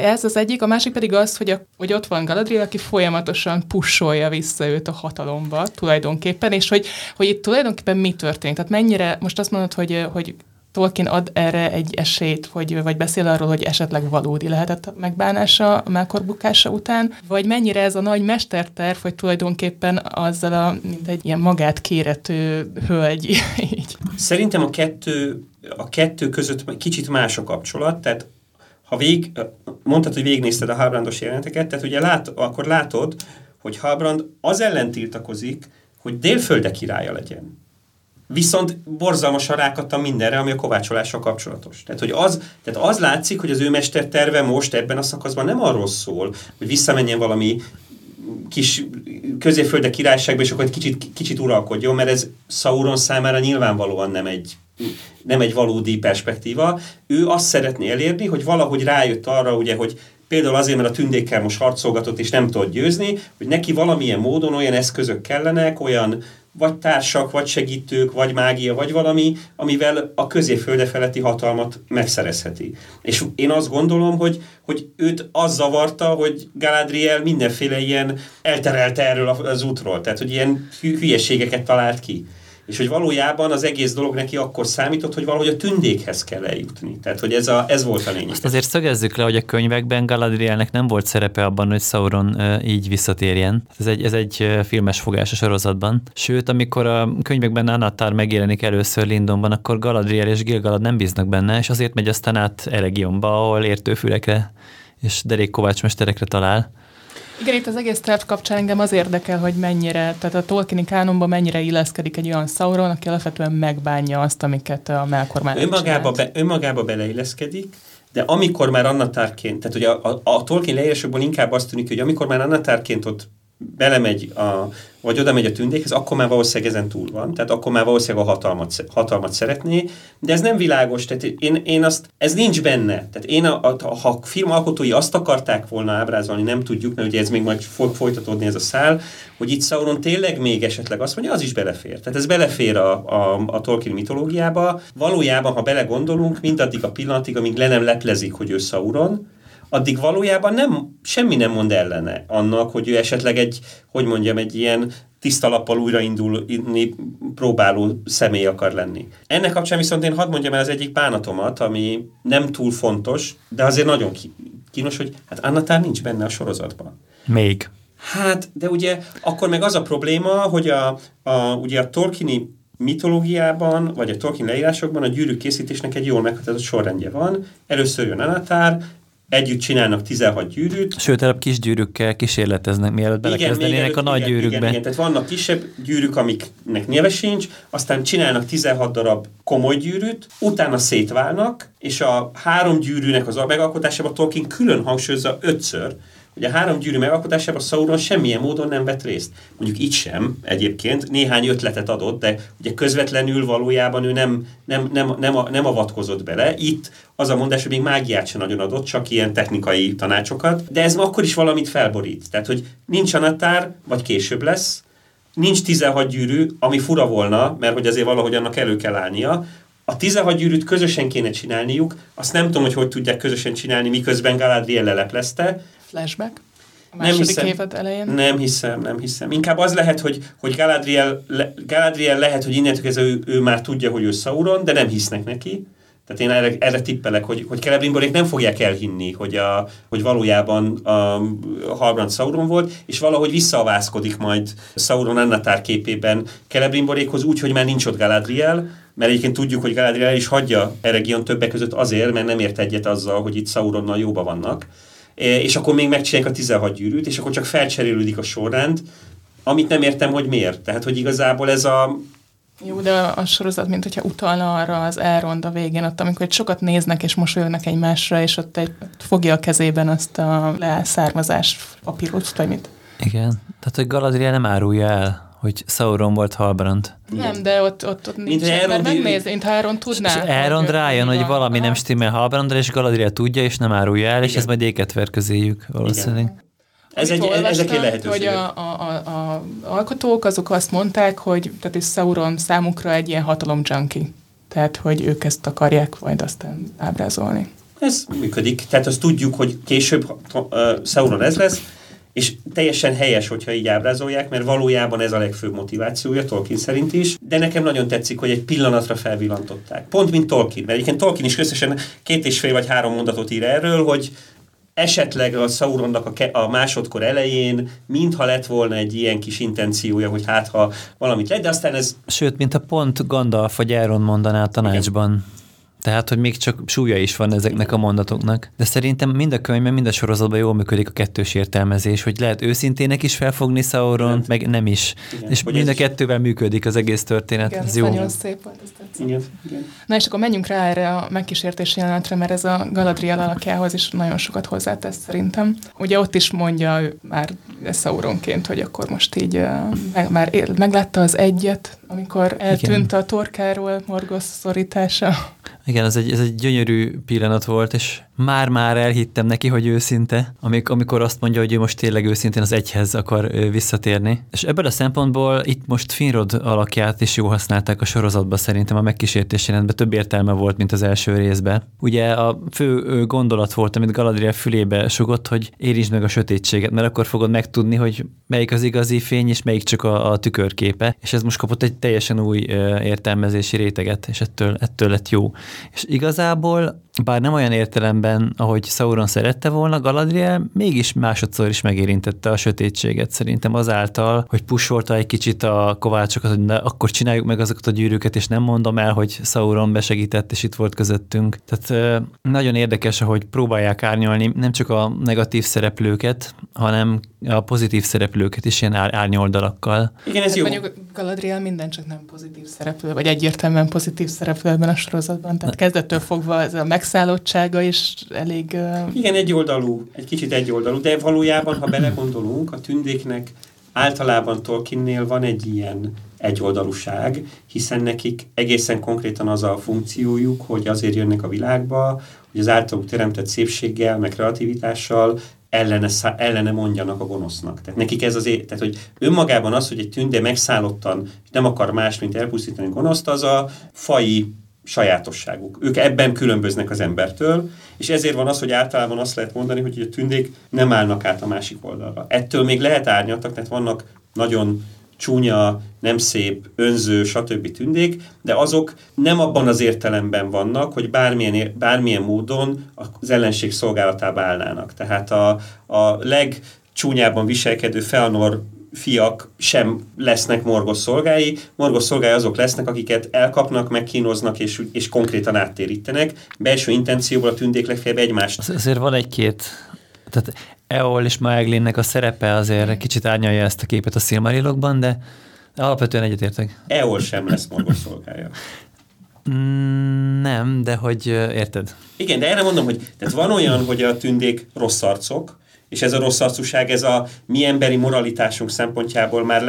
ez az egyik, a másik pedig az, hogy ott van Galadriel, aki folyamatosan pusholja vissza őt a hatalomba tulajdonképpen, és hogy itt tulajdonképpen mi történik. Tehát mennyire, most azt mondod, hogy Tolkien ad erre egy esélyt, vagy beszél arról, hogy esetleg valódi lehetett megbánása a Melkor bukása után, vagy mennyire ez a nagy mesterterv, hogy tulajdonképpen azzal mint egy ilyen magát kérető hölgy. Szerintem a kettő között kicsit más a kapcsolat, tehát mondtad, hogy végignézted a Halbrandos jeleneteket, tehát ugye akkor látod, hogy Halbrand az ellen tiltakozik, hogy Délfölde királya legyen. Viszont borzalmasan rákattam mindenre, ami a kovácsolással kapcsolatos. Tehát az látszik, hogy az ő mesterterve most ebben a szakaszban nem arról szól, hogy visszamenjen valami kis Középfölde királyságba, és akkor egy kicsit uralkodjon, mert ez Sauron számára nyilvánvalóan nem egy valódi perspektíva. Ő azt szeretné elérni, hogy valahogy rájött arra, ugye, hogy például azért, mert a tündékkel most harcolgatott, és nem tud győzni, hogy neki valamilyen módon olyan eszközök kellenek, olyan vagy társak, vagy segítők, vagy mágia, vagy valami, amivel a Középfölde feletti hatalmat megszerezheti. És én azt gondolom, hogy őt az zavarta, hogy Galadriel mindenféle ilyen elterelte erről az útról, tehát hogy ilyen hülyeségeket talált ki. És hogy valójában az egész dolog neki akkor számított, hogy valahogy a tündékhez kell eljutni. Tehát, hogy ez volt a lényeg. Azt azért szögezzük le, hogy a könyvekben Galadrielnek nem volt szerepe abban, hogy Sauron így visszatérjen. Ez egy filmes fogás a sorozatban. Sőt, amikor a könyvekben Anatár megjelenik először Lindonban, akkor Galadriel és Gilgalad nem bíznak benne, és azért megy aztán át Eregionba, ahol értőfülekre és derékkovács mesterekre talál. Igen, itt az egész terv kapcsán engem az érdekel, hogy mennyire, tehát a Tolkieni kánonban mennyire illeszkedik egy olyan Sauron, aki alapvetően megbánja azt, amiket a Melkor már önmagába beleilleszkedik, de amikor már Anatárként, tehát ugye a Tolkien leírásokból inkább azt tűnik, hogy amikor már Anatárként ott belemegy, vagy oda megy a tündékhez, akkor már valószínűleg ezen túl van, tehát akkor már valószínűleg a hatalmat szeretné, de ez nem világos, tehát ez nincs benne, tehát ha a film alkotói azt akarták volna ábrázolni, nem tudjuk, mert ugye ez még majd fog folytatódni ez a szál, hogy itt Sauron tényleg még esetleg azt mondja, az is belefér, tehát ez belefér a Tolkien mitológiába, valójában, ha belegondolunk, mindaddig a pillanatig, amíg le nem leplezik, hogy ő Sauron, addig valójában semmi nem mond ellene annak, hogy ő esetleg egy ilyen tiszta lappal újraindulni próbáló személy akar lenni. Ennek kapcsán viszont én hadd mondjam el az egyik bánatomat, ami nem túl fontos, de azért nagyon kínos, hogy hát Anatár nincs benne a sorozatban. Még. Hát, de ugye akkor meg az a probléma, hogy ugye a Tolkieni mitológiában, vagy a Tolkien leírásokban a gyűrű készítésnek egy jól meghatározott sorrendje van. Először jön Anatár, együtt csinálnak 16 gyűrűt. Sőt, előbb kis gyűrűkkel kísérleteznek, mielőtt belekezdenének a nagy gyűrűkbe. Igen, tehát vannak kisebb gyűrűk, amiknek neve sincs, aztán csinálnak 16 darab komoly gyűrűt, utána szétválnak, és a 3 gyűrűnek az megalkotásában Tolkien külön hangsúlyozza 5-ször, hogy a 3 gyűrű megalkotásában Sauron semmilyen módon nem vett részt. Mondjuk itt sem egyébként, néhány ötletet adott, de ugye közvetlenül valójában ő nem avatkozott bele. Itt az a mondás, hogy még mágiát sem nagyon adott, csak ilyen technikai tanácsokat, de ez akkor is valamit felborít. Tehát, hogy nincs Anatár, vagy később lesz, nincs 16 gyűrű, ami fura volna, mert hogy azért valahogy annak elő kell állnia. A 16 gyűrűt közösen kéne csinálniuk, azt nem tudom, hogy tudják közösen csinálni, miközben Galadriel leleplezte. Flashback? A második évad elején? Nem hiszem. Inkább az lehet, hogy Galadriel lehet, hogy innentől kezdve ő már tudja, hogy ő Sauron, de nem hisznek neki. Tehát én erre tippelek, hogy Celebrimborék nem fogják elhinni, hogy valójában a Halbrand Sauron volt, és valahogy visszavászkodik majd Sauron Anatár képében Celebrimborékhoz úgy, hogy már nincs ott Galadriel, mert egyébként tudjuk, hogy Galadriel is hagyja Eregion többek között azért, mert nem ért egyet azzal, hogy itt Sauronnal jóba vannak. És akkor még megcsinálják a 16 gyűrűt, és akkor csak felcserélődik a sorrend, amit nem értem, hogy miért. Tehát, hogy igazából ez a... Jó, de a sorozat, mint hogyha utalna arra az Elrond a végén, ott, amikor egy sokat néznek és mosolyognak egymásra, és ott fogja a kezében azt a leszármazás papírot, vagy mit. Igen, tehát, hogy Galadriel nem árulja el, hogy Sauron volt Halbrand. Nem, de ott nincs, mert megnézni, mint ha Elrond tudná. És Elrond rájön, hogy valami nem stimmel Halbrandra, és Galadriel tudja, és nem árulja el, és ez majd éket ver közéjük valószínűleg. Igen. Ez egy lehetőség. Hogy a alkotók azok azt mondták, hogy Sauron számukra egy ilyen hatalomjunkie. Tehát, hogy ők ezt akarják majd aztán ábrázolni. Ez működik. Tehát azt tudjuk, hogy később Sauron ez lesz, és teljesen helyes, hogyha így ábrázolják, mert valójában ez a legfőbb motivációja, Tolkien szerint is, de nekem nagyon tetszik, hogy egy pillanatra felvillantották. Pont mint Tolkien, mert egyébként Tolkien is összesen 2,5 vagy 3 mondatot ír erről, hogy esetleg a Sauronnak a másodkor elején, mintha lett volna egy ilyen kis intenciója, hogy hát ha valamit lett, de aztán ez... Sőt, mintha pont Gandalf vagy Elrond mondaná a tanácsban. Igen. Tehát, hogy még csak súlya is van ezeknek a mondatoknak. De szerintem mind a könyvben, mind a sorozatban jól működik a kettős értelmezés, hogy lehet őszintének is felfogni Sauront, meg nem is. Igen, és mind a kettővel működik az egész történet. Igen, ez jó. Nagyon szép volt, ez tetszik. Igen. Na és akkor menjünk rá erre a megkísértési jelenetre, mert ez a Galadriel alakjához is nagyon sokat hozzátesz szerintem. Ugye ott is mondja már Sauronként, hogy akkor most így már meglátta az egyet, amikor eltűnt a torkáról Morgoth szorítása. Igen, ez egy gyönyörű pillanat volt, és már-már elhittem neki, hogy őszinte, amikor azt mondja, hogy ő most tényleg őszintén az egyhez akar visszatérni. És ebből a szempontból itt most Finrod alakját is jó használták a sorozatban, szerintem a megkísértés jelentben több értelme volt, mint az első részben. Ugye a fő gondolat volt, amit Galadriel fülébe sugott, hogy érintsd meg a sötétséget, mert akkor fogod megtudni, hogy melyik az igazi fény, és melyik csak a tükörképe. És ez most kapott egy teljesen új értelmezési réteget, és ettől lett jó. És igazából, bár nem olyan értelemben, ahogy Sauron szerette volna, Galadriel mégis másodszor is megérintette a sötétséget, szerintem azáltal, hogy pusolta egy kicsit a kovácsokat, hogy akkor csináljuk meg azokat a gyűrűket, és nem mondom el, hogy Sauron besegített, és itt volt közöttünk. Tehát nagyon érdekes, ahogy próbálják árnyolni nem csak a negatív szereplőket, hanem a pozitív szereplőket is ilyen árnyoldalakkal. Igen, ez jó. Mondjuk Galadriel minden csak nem pozitív szereplő, vagy egyértelműen pozitív szereplő ebben a sorozatban, tehát kezdettől fogva ez a megszállottsága is elég... Igen, egy kicsit egyoldalú, de valójában, ha belegondolunk, a tündéknek általában Tolkiennél van egy ilyen egyoldalúság, hiszen nekik egészen konkrétan az a funkciójuk, hogy azért jönnek a világba, hogy az általuk teremtett szépséggel, meg kreativitással ellene mondjanak a gonosznak. Tehát nekik ez azért, tehát hogy önmagában az, hogy egy tündé megszállottan nem akar más, mint elpusztítani gonoszt, az a faji sajátosságuk. Ők ebben különböznek az embertől, és ezért van az, hogy általában azt lehet mondani, hogy a tündék nem állnak át a másik oldalra. Ettől még lehet árnyaltak, tehát vannak nagyon csúnya, nem szép, önző, stb. Tündék, de azok nem abban az értelemben vannak, hogy bármilyen módon az ellenség szolgálatába állnának. Tehát a legcsúnyában viselkedő Feanor fiak sem lesznek Morgoth szolgái. Morgoth szolgái azok lesznek, akiket elkapnak, megkínoznak és konkrétan áttérítenek. Belső intencióból a tündék legfeljebb egymást. Azért van egy-két... Tehát Eol és Maeglinnek a szerepe azért kicsit árnyalja ezt a képet a Silmarillokban, de alapvetően egyetértek. Eol sem lesz Morgoth szolgája. Nem, de hogy érted? Igen, de erre mondom, hogy tehát van olyan, hogy a tündék rossz arcok, és ez a rossz arcúság, ez a mi emberi moralitásunk szempontjából már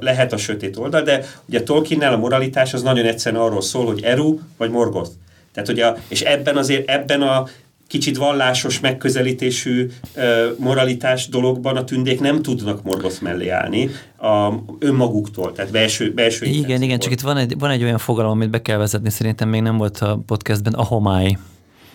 lehet a sötét oldal, de ugye Tolkiennel a moralitás az nagyon egyszerűen arról szól, hogy Eru vagy Morgoth. Tehát, hogy és ebben a kicsit vallásos megközelítésű moralitás dologban a tündék nem tudnak Morgoth mellé állni önmaguktól, tehát belső Igen, csak itt van egy olyan fogalom, amit be kell vezetni, szerintem még nem volt a podcastben, a homály.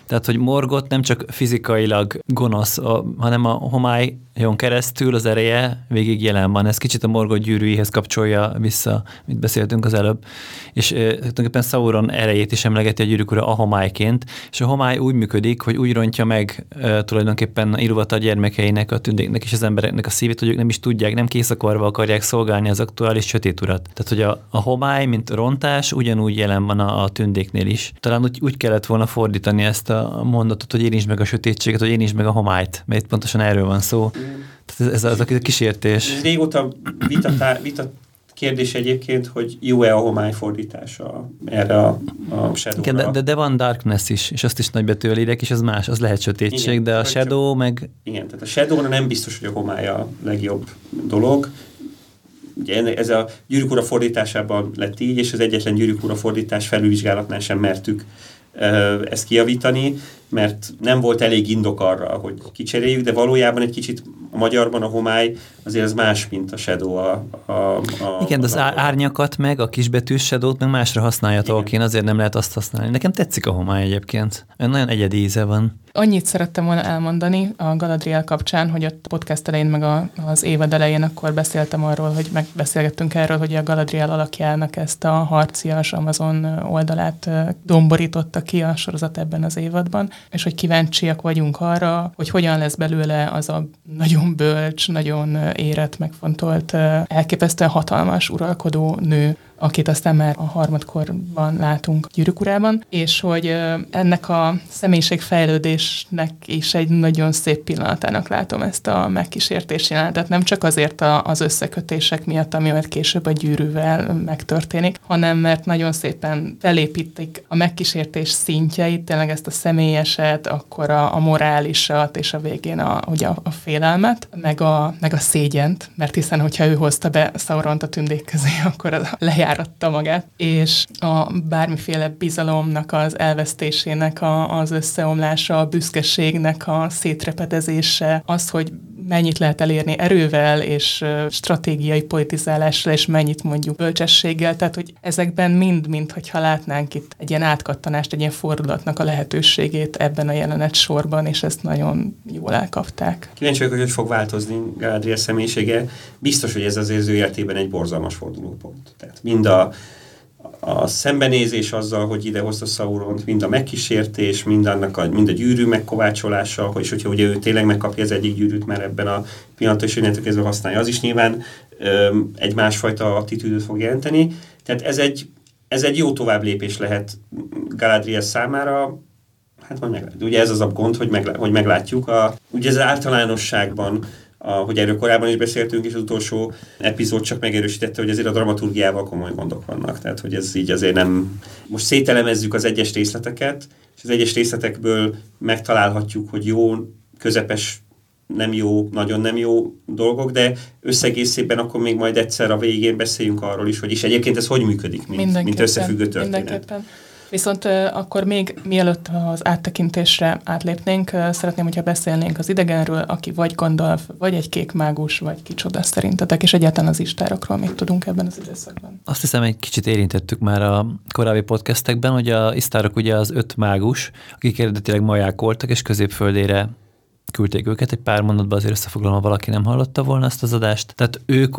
Tehát, hogy Morgoth nem csak fizikailag gonosz, hanem a homályon keresztül az ereje végig jelen van. Ez kicsit a Morgoth gyűrűihez kapcsolja vissza, amit beszéltünk az előbb. És tulajdonképpen Sauron erejét is emlegeti a gyűrűk ura a homályként, és a homály úgy működik, hogy úgy rontja meg tulajdonképpen Ilúvatar a gyermekeinek, a tündéknek és az embereknek a szívét, hogy ők nem is tudják, nem készakarva akarják szolgálni az aktuális sötét urat. Tehát, hogy a homály, mint rontás, ugyanúgy jelen van a tündéknél is. Talán úgy kellett volna fordítani ezt a mondatot, hogy érintsd meg a sötétséget, hogy érintsd meg a homályt, mert itt pontosan erről van szó. Tehát ez az a kísértés. Ez régóta vita kérdés egyébként, hogy jó-e a homály fordítása erre a Shadow-ra. De van Darkness is, és azt is nagybetűvel írek, és az más, az lehet sötétség, igen, de a Shadow meg... Igen, tehát a Shadow-ra nem biztos, hogy a homály a legjobb dolog. Ugye ez a Gyűrűk ura fordításában lett így, és az egyetlen Gyűrűk ura fordítás felülvizsgálatnál sem mertük ezt kijavítani, mert nem volt elég indok arra, hogy kicseréljük, de valójában egy kicsit a magyarban a homály azért az más, mint a Shadow. Igen, az árnyakat meg, a kisbetűs Shadow-t meg másra használja Tolkien, azért nem lehet azt használni. Nekem tetszik a homály egyébként. Nagyon egyedi íze van. Annyit szerettem volna elmondani a Galadriel kapcsán, hogy a podcast elején meg az évad elején akkor beszéltem arról, hogy megbeszélgettünk erről, hogy a Galadriel alakjának ezt a harcias Amazon oldalát domborította ki a sorozat ebben az évadban, és hogy kíváncsiak vagyunk arra, hogy hogyan lesz belőle az a nagyon bölcs, nagyon érett, megfontolt, elképesztően hatalmas uralkodó nő, akit aztán már a harmadkorban látunk Gyűrűk urában, és hogy ennek a személyiségfejlődésnek is egy nagyon szép pillanatának látom ezt a megkísértés jelenetet, nem csak azért az összekötések miatt, ami majd később a gyűrűvel megtörténik, hanem mert nagyon szépen felépítik a megkísértés szintjeit, tényleg ezt a személyeset, akkor a morálisat, és a végén a félelmet, meg a szégyent, mert hiszen, hogyha ő hozta be Sauront a tündék közé, akkor az lejárt kiáratta magát, és a bármiféle bizalomnak az elvesztésének az összeomlása, a büszkeségnek a szétrepedezése, az, hogy mennyit lehet elérni erővel és stratégiai politizálással, és mennyit mondjuk bölcsességgel, tehát hogy ezekben mind, hogyha látnánk itt egy ilyen átkattanást, egy ilyen fordulatnak a lehetőségét ebben a jelenet sorban, és ezt nagyon jól elkapták. Kíváncsi vagyok, hogy fog változni Galadriel személyisége. Biztos, hogy ez az érző életében egy borzalmas fordulópont. Tehát mind a szembenézés azzal, hogy ide hozta Sauront, mind a megkísértés, mind a gyűrű megkovácsolása, és hogyha ugye ő tényleg megkapja az egyik gyűrűt már ebben a pillanatban, és onnantól kezdve használja, az is nyilván egy másfajta attitűdöt fog jelenteni. Tehát ez egy jó tovább lépés lehet Galadriel számára. Hát majd meglátjuk. Ugye ez az a gond, hogy meglátjuk. Ugye ez általánosságban, ahogy erről korábban is beszéltünk, és az utolsó epizód csak megerősítette, hogy azért a dramaturgiával komoly gondok vannak. Tehát, hogy ez így azért nem... Most szételemezzük az egyes részleteket, és az egyes részletekből megtalálhatjuk, hogy jó, közepes, nem jó, nagyon nem jó dolgok, de összegészében akkor még majd egyszer a végén beszéljünk arról is, hogy és egyébként ez hogy működik, mint összefüggő történet. Mindenképpen. Viszont akkor még mielőtt az áttekintésre átlépnénk, szeretném, hogyha beszélnénk az idegenről, aki vagy Gandalf, vagy egy kék mágus, vagy kicsoda szerintetek, és egyáltalán az istárokról mit tudunk ebben az időszakban. Azt hiszem, egy kicsit érintettük már a korábbi podcastekben, hogy az istárok ugye az 5 mágus, akik eredetileg maják voltak, és középföldére küldték őket. Egy pár mondatban azért összefoglalom, ha valaki nem hallotta volna ezt az adást. Tehát ők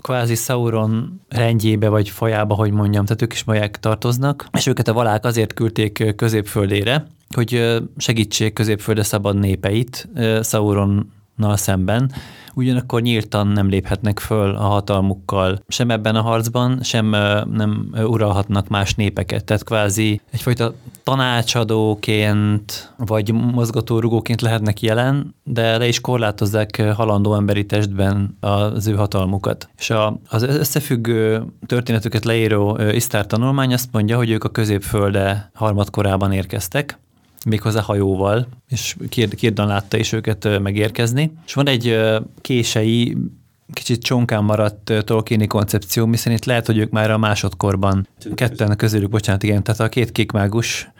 kvázi Sauron rendjébe vagy fajába, hogy mondjam, tehát ők is maják tartoznak, és őket a valák azért küldték középföldére, hogy segítsék középfölde szabad népeit Sauronnal szemben. Ugyanakkor nyíltan nem léphetnek föl a hatalmukkal sem ebben a harcban, sem nem uralhatnak más népeket. Tehát kvázi egyfajta tanácsadóként vagy mozgatórugóként lehetnek jelen, de le is korlátozzák halandó emberi testben az ő hatalmukat. És az összefüggő történetüket leíró Isztár tanulmány azt mondja, hogy ők a középfölde harmadkorában érkeztek, méghozzá hajóval, és Círdan látta is őket megérkezni. És van egy kései, kicsit csonkán maradt tolkieni koncepció, hiszen itt lehet, hogy ők már a másodkorban, ketten közülük, tehát a 2 kékmágus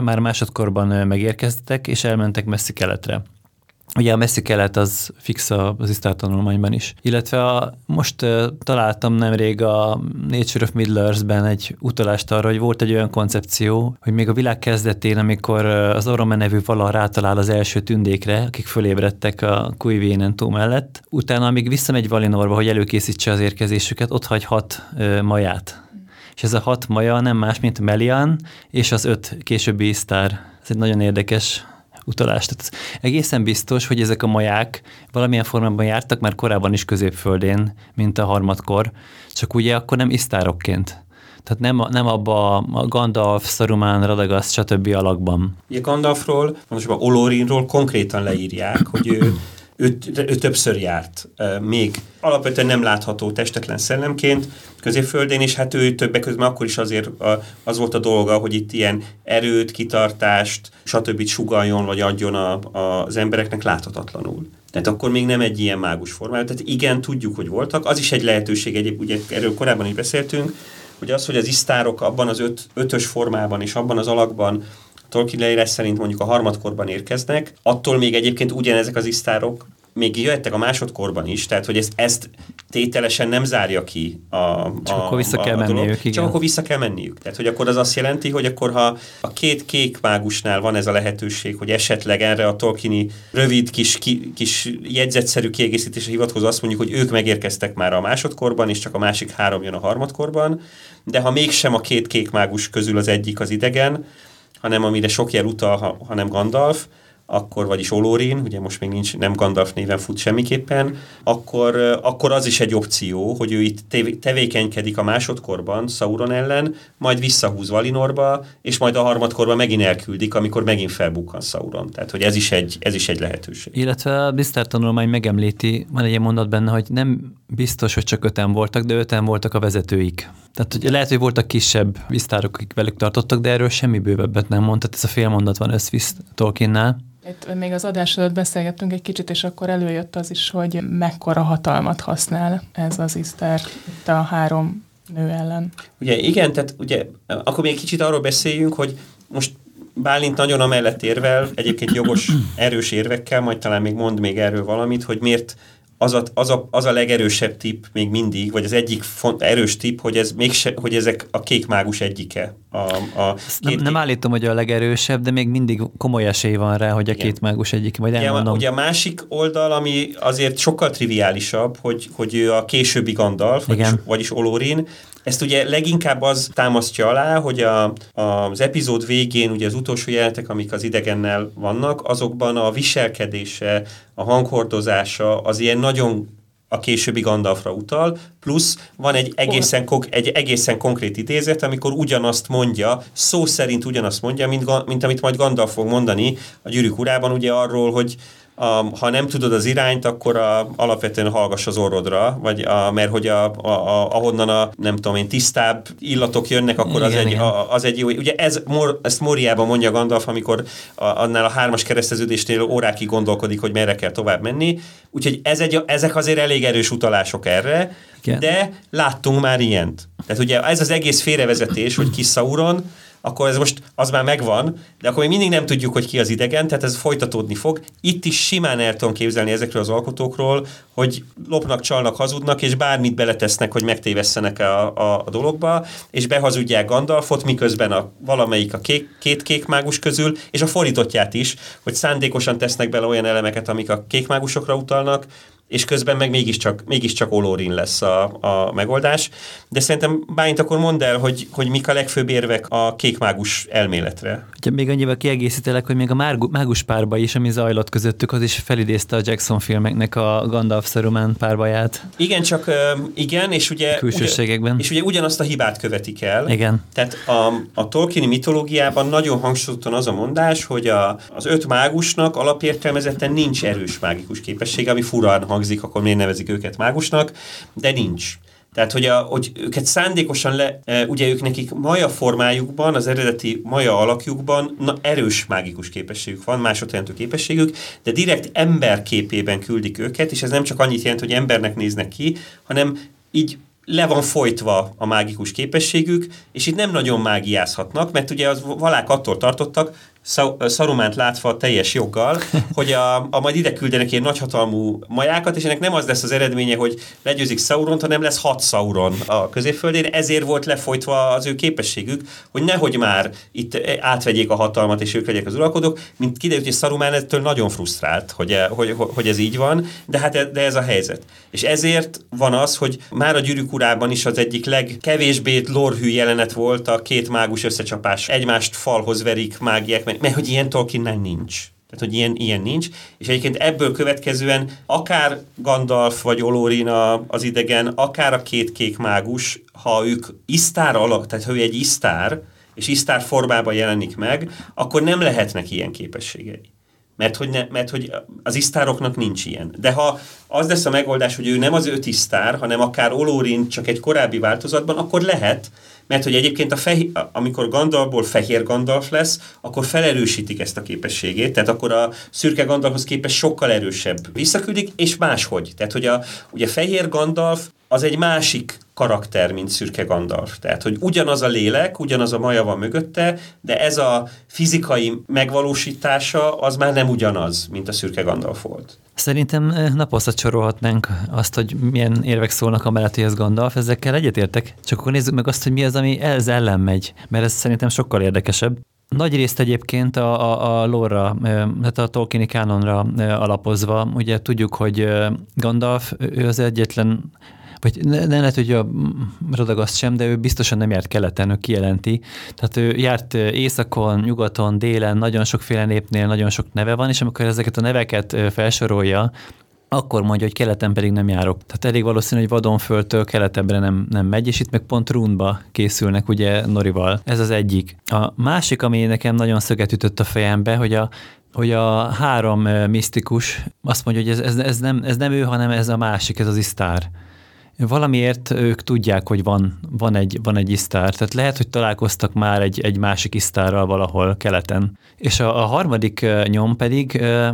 már másodkorban megérkeztek, és elmentek messzi keletre. Ugye a messzi kelet az fix az Isztár tanulmányban is. Illetve most találtam nemrég a Nature of Middle-earth-ben egy utalást arra, hogy volt egy olyan koncepció, hogy még a világ kezdetén, amikor az Orome nevű vala rátalál az első tündékre, akik fölébredtek a Cúi-Vénen tó mellett, utána amíg visszamegy Valinorba, hogy előkészítse az érkezésüket, ott hagy 6 maját. És ez a 6 maja nem más, mint Melian és az 5 későbbi Isztár. Ez egy nagyon érdekes utalást. Tehát egészen biztos, hogy ezek a maják valamilyen formában jártak már korábban is középföldén, mint a harmadkor, csak ugye akkor nem isztárokként. Tehát nem abba a Gandalf, Saruman, Radagast, stb. Alakban. Ugye Gandalfról, pontosabban Olorinról konkrétan leírják, hogy ő többször járt, még alapvetően nem látható testetlen szellemként középföldén, és hát ő többek közben akkor is azért az volt a dolga, hogy itt ilyen erőt, kitartást, stb. Sugalljon, vagy adjon az embereknek láthatatlanul. Tehát akkor még nem egy ilyen mágus formája. Tehát igen, tudjuk, hogy voltak. Az is egy lehetőség, ugye erről korábban is beszéltünk, hogy az, hogy az isztárok abban az ötös formában és abban az alakban Tolkien leírás szerint mondjuk a harmadkorban érkeznek, attól még egyébként ugyanezek az isztárok még jöhettek a másodkorban is, tehát hogy ezt tételesen nem zárja ki csak akkor vissza kell menniük. Tehát hogy akkor az azt jelenti, hogy akkor ha a 2 kék mágusnál van ez a lehetőség, hogy esetleg erre a Tolkieni rövid kis jegyzetszerű kiegészítésre hivatkozva azt mondjuk, hogy ők megérkeztek már a másodkorban, és csak a másik 3 jön a harmadkorban, de ha mégsem a 2 kék mágus közül az egyik az idegen, hanem amire sok jel utal, hanem Gandalf, akkor, vagyis Olorin, ugye most még nem Gandalf néven fut semmiképpen, akkor az is egy opció, hogy ő itt tevékenykedik a másodkorban Sauron ellen, majd visszahúz Valinorba, és majd a harmadkorban megint elküldik, amikor megint felbukkan Sauron. Tehát, hogy ez is egy lehetőség. Illetve a Isztár tanulmány megemlíti, van egy ilyen mondat benne, hogy nem biztos, hogy csak 5 voltak, de 5 voltak a vezetőik. Tehát hogy lehet, hogy voltak kisebb isztárok, akik velük tartottak, de erről semmi bővebbet nem mond. Tehát ez a félmondat van összvisz Tolkiennál. Itt még az adás előtt beszélgettünk egy kicsit, és akkor előjött az is, hogy mekkora hatalmat használ ez az isztár itt a 3 nő ellen. Ugye igen, tehát ugye akkor még kicsit arról beszéljünk, hogy most Bálint nagyon amellett érvel, egyébként jogos, erős érvekkel, majd talán még mond még erről valamit, hogy miért az a legerősebb tipp még mindig, vagy az egyik erős tipp, hogy, ez mégse, hogy ezek a kék mágus egyike. Nem állítom, hogy a legerősebb, de még mindig komoly esély van rá, hogy a igen. Két mágus egyike, majd elmondom. Ugye a másik oldal, ami azért sokkal triviálisabb, hogy ő a későbbi Gandalf, vagyis Olorin, ezt ugye leginkább az támasztja alá, hogy az epizód végén ugye az utolsó jelenetek, amik az idegennel vannak, azokban a viselkedése, a hanghordozása az ilyen nagyon a későbbi Gandalfra utal, plusz van egy egészen konkrét idézet, amikor ugyanazt mondja, szó szerint ugyanazt mondja, mint amit majd Gandalf fog mondani a Gyűrűk Urában, ugye arról, hogy ha nem tudod az irányt, akkor alapvetően hallgass az orrodra, vagy mert hogy ahonnan tisztább illatok jönnek, akkor igen, az egy jó. Ugye ezt Móriában mondja Gandalf, amikor annál a 3-as kereszteződésnél órákig gondolkodik, hogy merre kell tovább menni. Úgyhogy ezek azért elég erős utalások erre, igen. De láttunk már ilyent. Tehát ugye ez az egész félrevezetés, hogy kis Sauron, akkor ez most, az már megvan, de akkor még mindig nem tudjuk, hogy ki az idegen, tehát ez folytatódni fog. Itt is simán el tudom képzelni ezekről az alkotókról, hogy lopnak, csalnak, hazudnak, és bármit beletesznek, hogy megtévesszenek a dologba, és behazudják Gandalfot, miközben valamelyik két kékmágus közül, és a fordítottját is, hogy szándékosan tesznek bele olyan elemeket, amik a kékmágusokra utalnak, és közben meg mégiscsak Olorin lesz a megoldás. De szerintem Bálint akkor mondd el, hogy mik a legfőbb érvek a kékmágus elméletre. Még annyival kiegészítelek, hogy még a mágus párba is, ami zajlott közöttük, az is felidézte a Jackson filmeknek a Gandalf-Saruman párbaját. Igen, csak igen, és ugye külsőségekben. És ugye ugyanazt a hibát követik el. Igen. Tehát a Tolkieni mitológiában nagyon hangsúlyozottan az a mondás, hogy az 5 mágusnak alapértelmezetten nincs erős mágikus képessége, ami furán hangzik, akkor miért nevezik őket mágusnak, de nincs. Tehát, hogy őket szándékosan ugye ők nekik maja formájukban, az eredeti maja alakjukban erős mágikus képességük van, másodjelentő képességük, de direkt emberképében küldik őket, és ez nem csak annyit jelent, hogy embernek néznek ki, hanem így le van folytva a mágikus képességük, és itt nem nagyon mágiázhatnak, mert ugye az valák attól tartottak, Sarumánt látva teljes joggal, hogy majd ide küldenek ilyen nagyhatalmú majákat, és ennek nem az lesz az eredménye, hogy legyőzik Sauront, hanem lesz 6 Sauron a középföldén, ezért volt lefolytva az ő képességük, hogy nehogy már itt átvegyék a hatalmat, és ők legyek az uralkodók, mint kiderült, hogy Saruman ettől nagyon frusztrált, hogy ez így van, de ez a helyzet. És ezért van az, hogy már a Gyűrűk Urában is az egyik legkevésbé lórhű jelenet volt a két mágus összecsapás, egymást falhoz verik mágiák, mert hogy ilyen Tolkiennel nincs. Tehát, hogy ilyen nincs. És egyébként ebből következően akár Gandalf vagy Olorin az idegen, akár a két kék mágus, ha ők isztár alak, tehát ha ő egy isztár, és isztár formában jelenik meg, akkor nem lehetnek ilyen képességei. Mert hogy az isztároknak nincs ilyen. De ha az lesz a megoldás, hogy ő nem az 5 isztár, hanem akár Olorin csak egy korábbi változatban, akkor lehet, mert hogy egyébként amikor Gandalfból fehér Gandalf lesz, akkor felerősítik ezt a képességét, tehát akkor a szürke Gandalfhoz képest sokkal erősebb visszaküldik, és máshogy. Tehát, hogy ugye fehér Gandalf az egy másik karakter, mint szürke Gandalf. Tehát, hogy ugyanaz a lélek, ugyanaz a maja van mögötte, de ez a fizikai megvalósítása az már nem ugyanaz, mint a szürke Gandalf volt. Szerintem naposzat sorolhatnánk azt, hogy milyen érvek szólnak amellett, hogy ez Gandalf, ezekkel egyetértek. Csak akkor nézzük meg azt, hogy mi az, ami ez ellen megy, mert ez szerintem sokkal érdekesebb. Nagy részt egyébként a lore-ra, tehát a Tolkieni kánonra alapozva, ugye tudjuk, hogy Gandalf, ő az egyetlen, vagy nem lehet, hogy a Radagast sem, de ő biztosan nem járt keleten, ő kijelenti. Tehát ő járt északon, nyugaton, délen, nagyon sokféle népnél, nagyon sok neve van, és amikor ezeket a neveket felsorolja, akkor mondja, hogy keleten pedig nem járok. Tehát elég valószínű, hogy Vadonföldtől keletebbre nem megy, és itt meg pont Rúnba készülnek ugye Norival. Ez az egyik. A másik, ami nekem nagyon szöget ütött a fejembe, hogy a 3 misztikus azt mondja, hogy ez nem ő, hanem ez a másik, ez az isztár. Valamiért ők tudják, hogy van egy isztár, tehát lehet, hogy találkoztak már egy másik isztárral valahol keleten. És a harmadik nyom pedig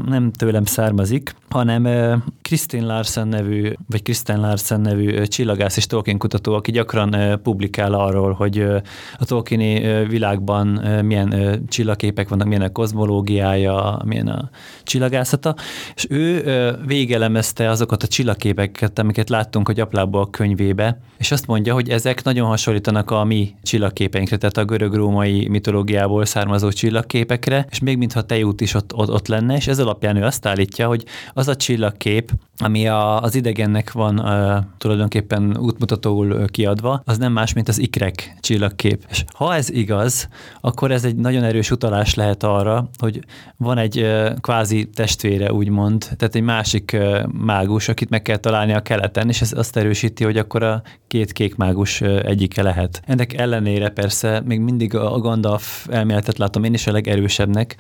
nem tőlem származik, hanem Kristen Larsen nevű csillagász és Tolkien kutató, aki gyakran publikál arról, hogy a Tolkieni világban milyen csillagképek vannak, milyen a kozmológiája, milyen a csillagászata, és ő végelemezte azokat a csillagképeket, amiket láttunk a Gyaplából könyvébe, és azt mondja, hogy ezek nagyon hasonlítanak a mi csillagképeinkre, tehát a görög-római mitológiából származó csillagképekre, és még mintha Tejút is ott lenne, és ez alapján ő azt állítja, hogy az a csillagkép, ami az idegennek van tulajdonképpen útmutatóul kiadva, az nem más, mint az ikrek csillagkép. És ha ez igaz, akkor ez egy nagyon erős utalás lehet arra, hogy van egy kvázi testvére, úgymond, tehát egy másik mágus, akit meg kell találni a keleten, és ez azt erősíti, hogy akkor a két kék mágus egyike lehet. Ennek ellenére persze még mindig a Gandalf elméletet látom én is a legerősebbnek,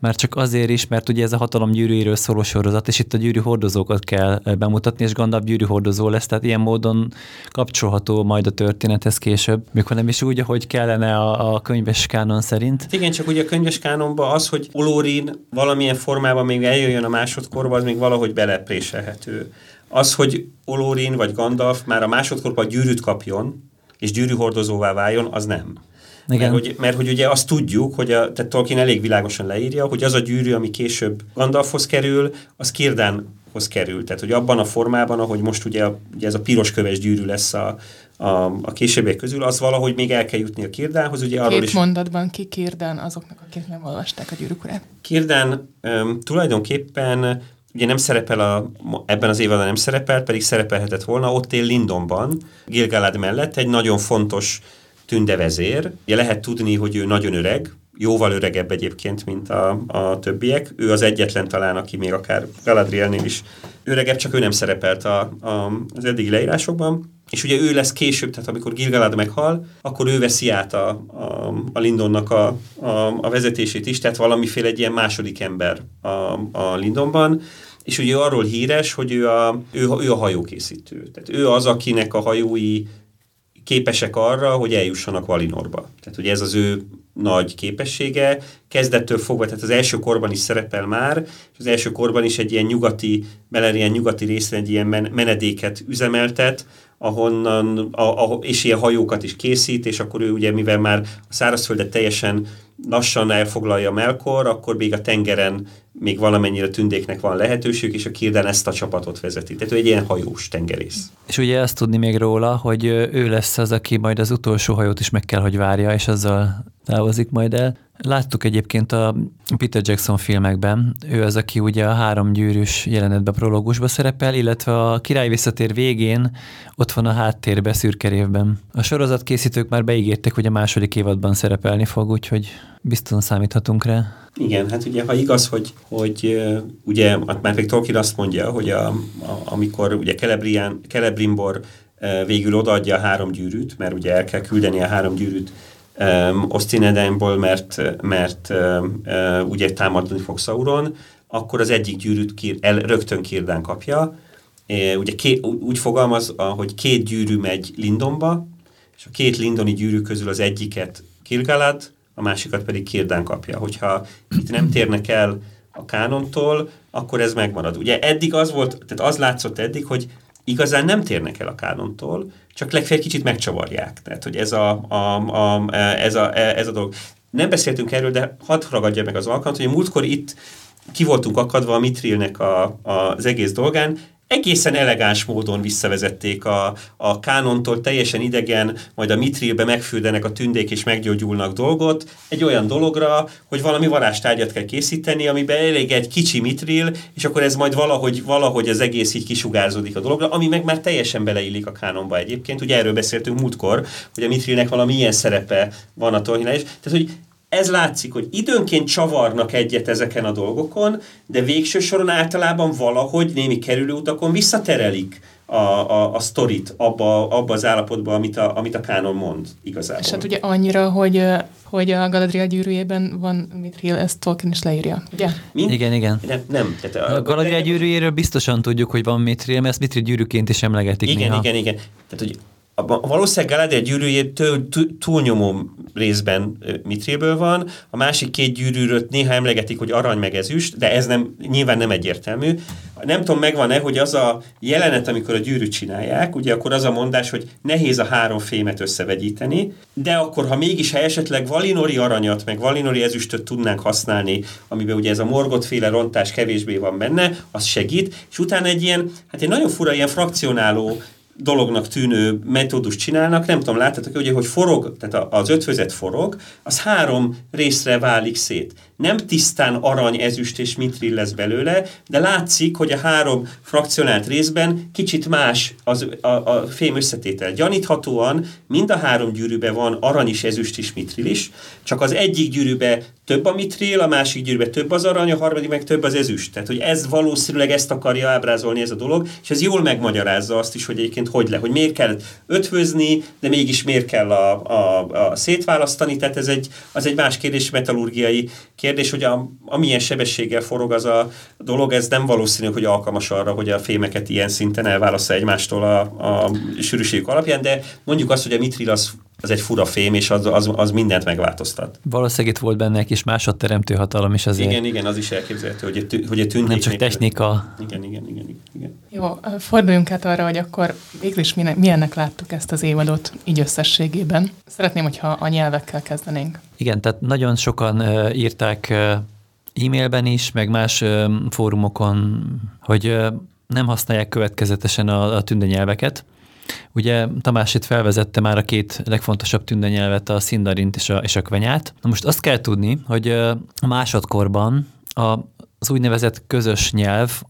már csak azért is, mert ugye ez a hatalom gyűrűiről szóló sorozat, és itt a gyűrű hordozókat kell bemutatni, és Gandalf gyűrű hordozó lesz, tehát ilyen módon kapcsolható majd a történethez később, mikor nem is úgy, ahogy kellene a könyves kánon szerint. Igen, csak ugye a könyves kánonban az, hogy Olorin valamilyen formában még eljöjjön a másodkorba, az még valahogy belepréselhető. Az, hogy Olorin vagy Gandalf már a másodkorban gyűrűt kapjon, és gyűrűhordozóvá váljon, az nem. Mert hogy ugye azt tudjuk, hogy tehát Tolkien elég világosan leírja, hogy az a gyűrű, ami később Gandalfhoz kerül, az Círdánhoz kerül. Tehát, hogy abban a formában, ahogy most ugye ez a pirosköves gyűrű lesz a későbbiek közül, az valahogy még el kell jutni a Círdánhoz. Ugye arról is... mondatban ki Círdán azoknak, akik nem olvasták a Gyűrűk Urát. Círdán tulajdonképpen ugye nem szerepel, ebben az évadban nem szerepel, pedig szerepelhetett volna, ott él Lindonban, Gil-galad mellett egy nagyon fontos tündevezér. Ugye lehet tudni, hogy ő nagyon öreg, jóval öregebb egyébként, mint a többiek. Ő az egyetlen talán, aki még akár Galadrielnél is öregebb, csak ő nem szerepelt az eddigi leírásokban. És ugye ő lesz később, tehát amikor Gil-galad meghal, akkor ő veszi át a Lindonnak a vezetését is, tehát valamiféle egy ilyen második ember a Lindonban. És ugye arról híres, hogy ő a hajókészítő. Tehát ő az, akinek a hajói képesek arra, hogy eljussanak Valinorba. Tehát hogy ez az ő nagy képessége, kezdettől fogva, tehát az első korban is szerepel már, és az első korban is egy ilyen Beleriand nyugati részén egy ilyen menedéket üzemeltet, ahonnan, és ilyen hajókat is készít, és akkor ő ugye, mivel már a szárazföldet teljesen lassan elfoglalja Melkor, akkor még a tengeren még valamennyire tündéknek van lehetőség, és a Círdan ezt a csapatot vezeti. Tehát ő egy ilyen hajós tengerész. És ugye azt tudni még róla, hogy ő lesz az, aki majd az utolsó hajót is meg kell, hogy várja, és azzal távozik majd el. Láttuk egyébként a Peter Jackson filmekben, ő az, aki ugye a három gyűrűs jelenetben, prológusban szerepel, illetve a Király visszatér végén ott van a háttérben, szürkerévben. A sorozatkészítők már beígértek, hogy a második évadban szerepelni fog, úgyhogy biztosan számíthatunk rá. Igen, hát ugye ha igaz, hogy ugye már még Tolkien azt mondja, hogy amikor ugye Celebrimbor végül odaadja a három gyűrűt, mert ugye el kell küldeni a három gyűrűt Osztin-Edeinból, mert ugye támadni fog Sauron, akkor az egyik gyűrűt rögtön Círdan kapja. Ugye úgy fogalmaz, hogy két gyűrű megy Lindonba, és a két lindoni gyűrű közül az egyiket Gil-galad, a másikat pedig Círdan kapja. Hogyha itt nem térnek el a kánontól, akkor ez megmarad. Ugye eddig az volt, tehát az látszott eddig, hogy igazán nem térnek el a kánontól, csak legfeljebb kicsit megcsavarják. Tehát, hogy ez a dolog. Nem beszéltünk erről, de hadd ragadja meg az alkalmat, hogy a múltkor itt ki voltunk akadva a Mithrilnek az egész dolgán, egészen elegáns módon visszavezették a kánontól teljesen idegen, majd a Mithrilbe megfürdenek a tündék és meggyógyulnak dolgot, egy olyan dologra, hogy valami varázstárgyat kell készíteni, amiben elég egy kicsi Mithril, és akkor ez majd valahogy az egész így kisugárzódik a dologra, ami meg már teljesen beleillik a kánonba egyébként. Ugye erről beszéltünk múltkor, hogy a Mithrilnek valami ilyen szerepe van a Tolkiennál is. Tehát, hogy ez látszik, hogy időnként csavarnak egyet ezeken a dolgokon, de végső soron általában valahogy némi kerülőutakon visszaterelik a sztorit abba az állapotba, amit a kánon mond igazából. És hát ugye annyira, hogy a Galadriel gyűrűjében van Mithril, ezt Tolkien is leírja, ugye? Igen. Nem. Tehát a Galadriel gyűrűjéről biztosan tudjuk, hogy van Mithril, mert ezt Mithril gyűrűként is emlegetik néha. Igen. Tehát, hogy Valószínűleg Galadriel gyűrűjét túlnyomó részben mitréből van, a másik két gyűrűröt néha emlegetik, hogy arany meg ezüst, de ez nem, nyilván nem egyértelmű. Nem tudom, megvan-e, hogy az a jelenet, amikor a gyűrűt csinálják, ugye akkor az a mondás, hogy nehéz a három fémet összevegyíteni, de akkor, ha mégis, ha esetleg valinori aranyat, meg valinori ezüstöt tudnánk használni, amiben ugye ez a morgotféle rontás kevésbé van benne, az segít, és utána egy ilyen, hát egy nagyon fura, ilyen frakcionáló dolognak tűnő metódust csinálnak, nem tudom, láttatok, ugye, hogy forog, tehát az ötvözet forog, az három részre válik szét. Nem tisztán arany, ezüst és mitril lesz belőle, de látszik, hogy a három frakcionált részben kicsit más a fém összetétel. Gyaníthatóan mind a három gyűrűbe van arany is, ezüst is, mitril is, csak az egyik gyűrűbe több a mitril, a másik gyűrűbe több az arany, a harmadik meg több az ezüst. Tehát, hogy ez valószínűleg ezt akarja ábrázolni ez a dolog, és ez jól megmagyarázza azt is, hogy egyébként hogy miért kell ötvözni, de mégis miért kell a szétválasztani. Tehát ez az egy más kérdés, metallurgiai kérdés, hogy amilyen sebességgel forog az a dolog, ez nem valószínű, hogy alkalmas arra, hogy a fémeket ilyen szinten elválassza egymástól a sűrűségük alapján, de mondjuk azt, hogy a mitril az egy fura fém, és az mindent megváltoztat. Valószínűleg itt volt benne egy kis másodteremtő hatalom is azért. Igen, az is elképzelhető, hogy a tündék... Nem csak technika. Igen. Jó, forduljunk át arra, hogy akkor végül is milyennek láttuk ezt az évadot így összességében. Szeretném, hogyha a nyelvekkel kezdenénk. Igen, tehát nagyon sokan írták e-mailben is, meg más fórumokon, hogy nem használják következetesen a tündényelveket. Ugye Tamás itt felvezette már a két legfontosabb tündenyelvet, a Sindarint és a Kvenyát. Na most azt kell tudni, hogy a másodkorban az úgynevezett közös nyelv,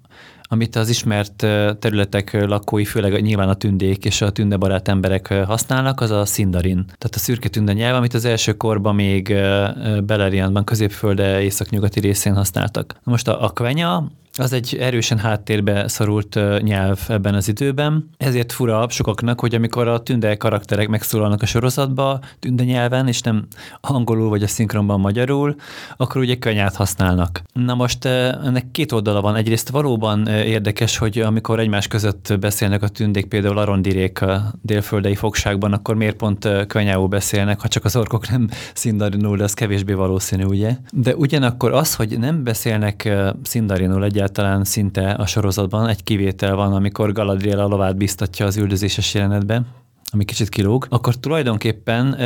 amit az ismert területek lakói, főleg nyilván a tündék és a tündebarát emberek használnak, az a Sindarin. Tehát a szürke tünde nyelv, amit az első korban még Beleriandban, Középfölde északnyugati részén használtak. Na most a Kvenya, az egy erősen háttérbe szorult nyelv ebben az időben. Ezért fura sokaknak, hogy amikor a tünde karakterek megszólalnak a sorozatba tünde nyelven, és nem angolul vagy a szinkronban magyarul, akkor ugye Kvenyát használnak. Na most ennek két oldala van. Egyrészt valóban érdekes, hogy amikor egymás között beszélnek a tündék, például Arondirék a délföldei fogságban, akkor miért pont Kvenyául beszélnek, ha csak az orkok nem Sindarinul, de az kevésbé valószínű, ugye? De ugyanakkor az, hogy nem beszélnek Sindarinul egyáltalán szinte a sorozatban, egy kivétel van, amikor Galadriel a lovát biztatja az üldözéses jelenetbe, ami kicsit kilóg, akkor tulajdonképpen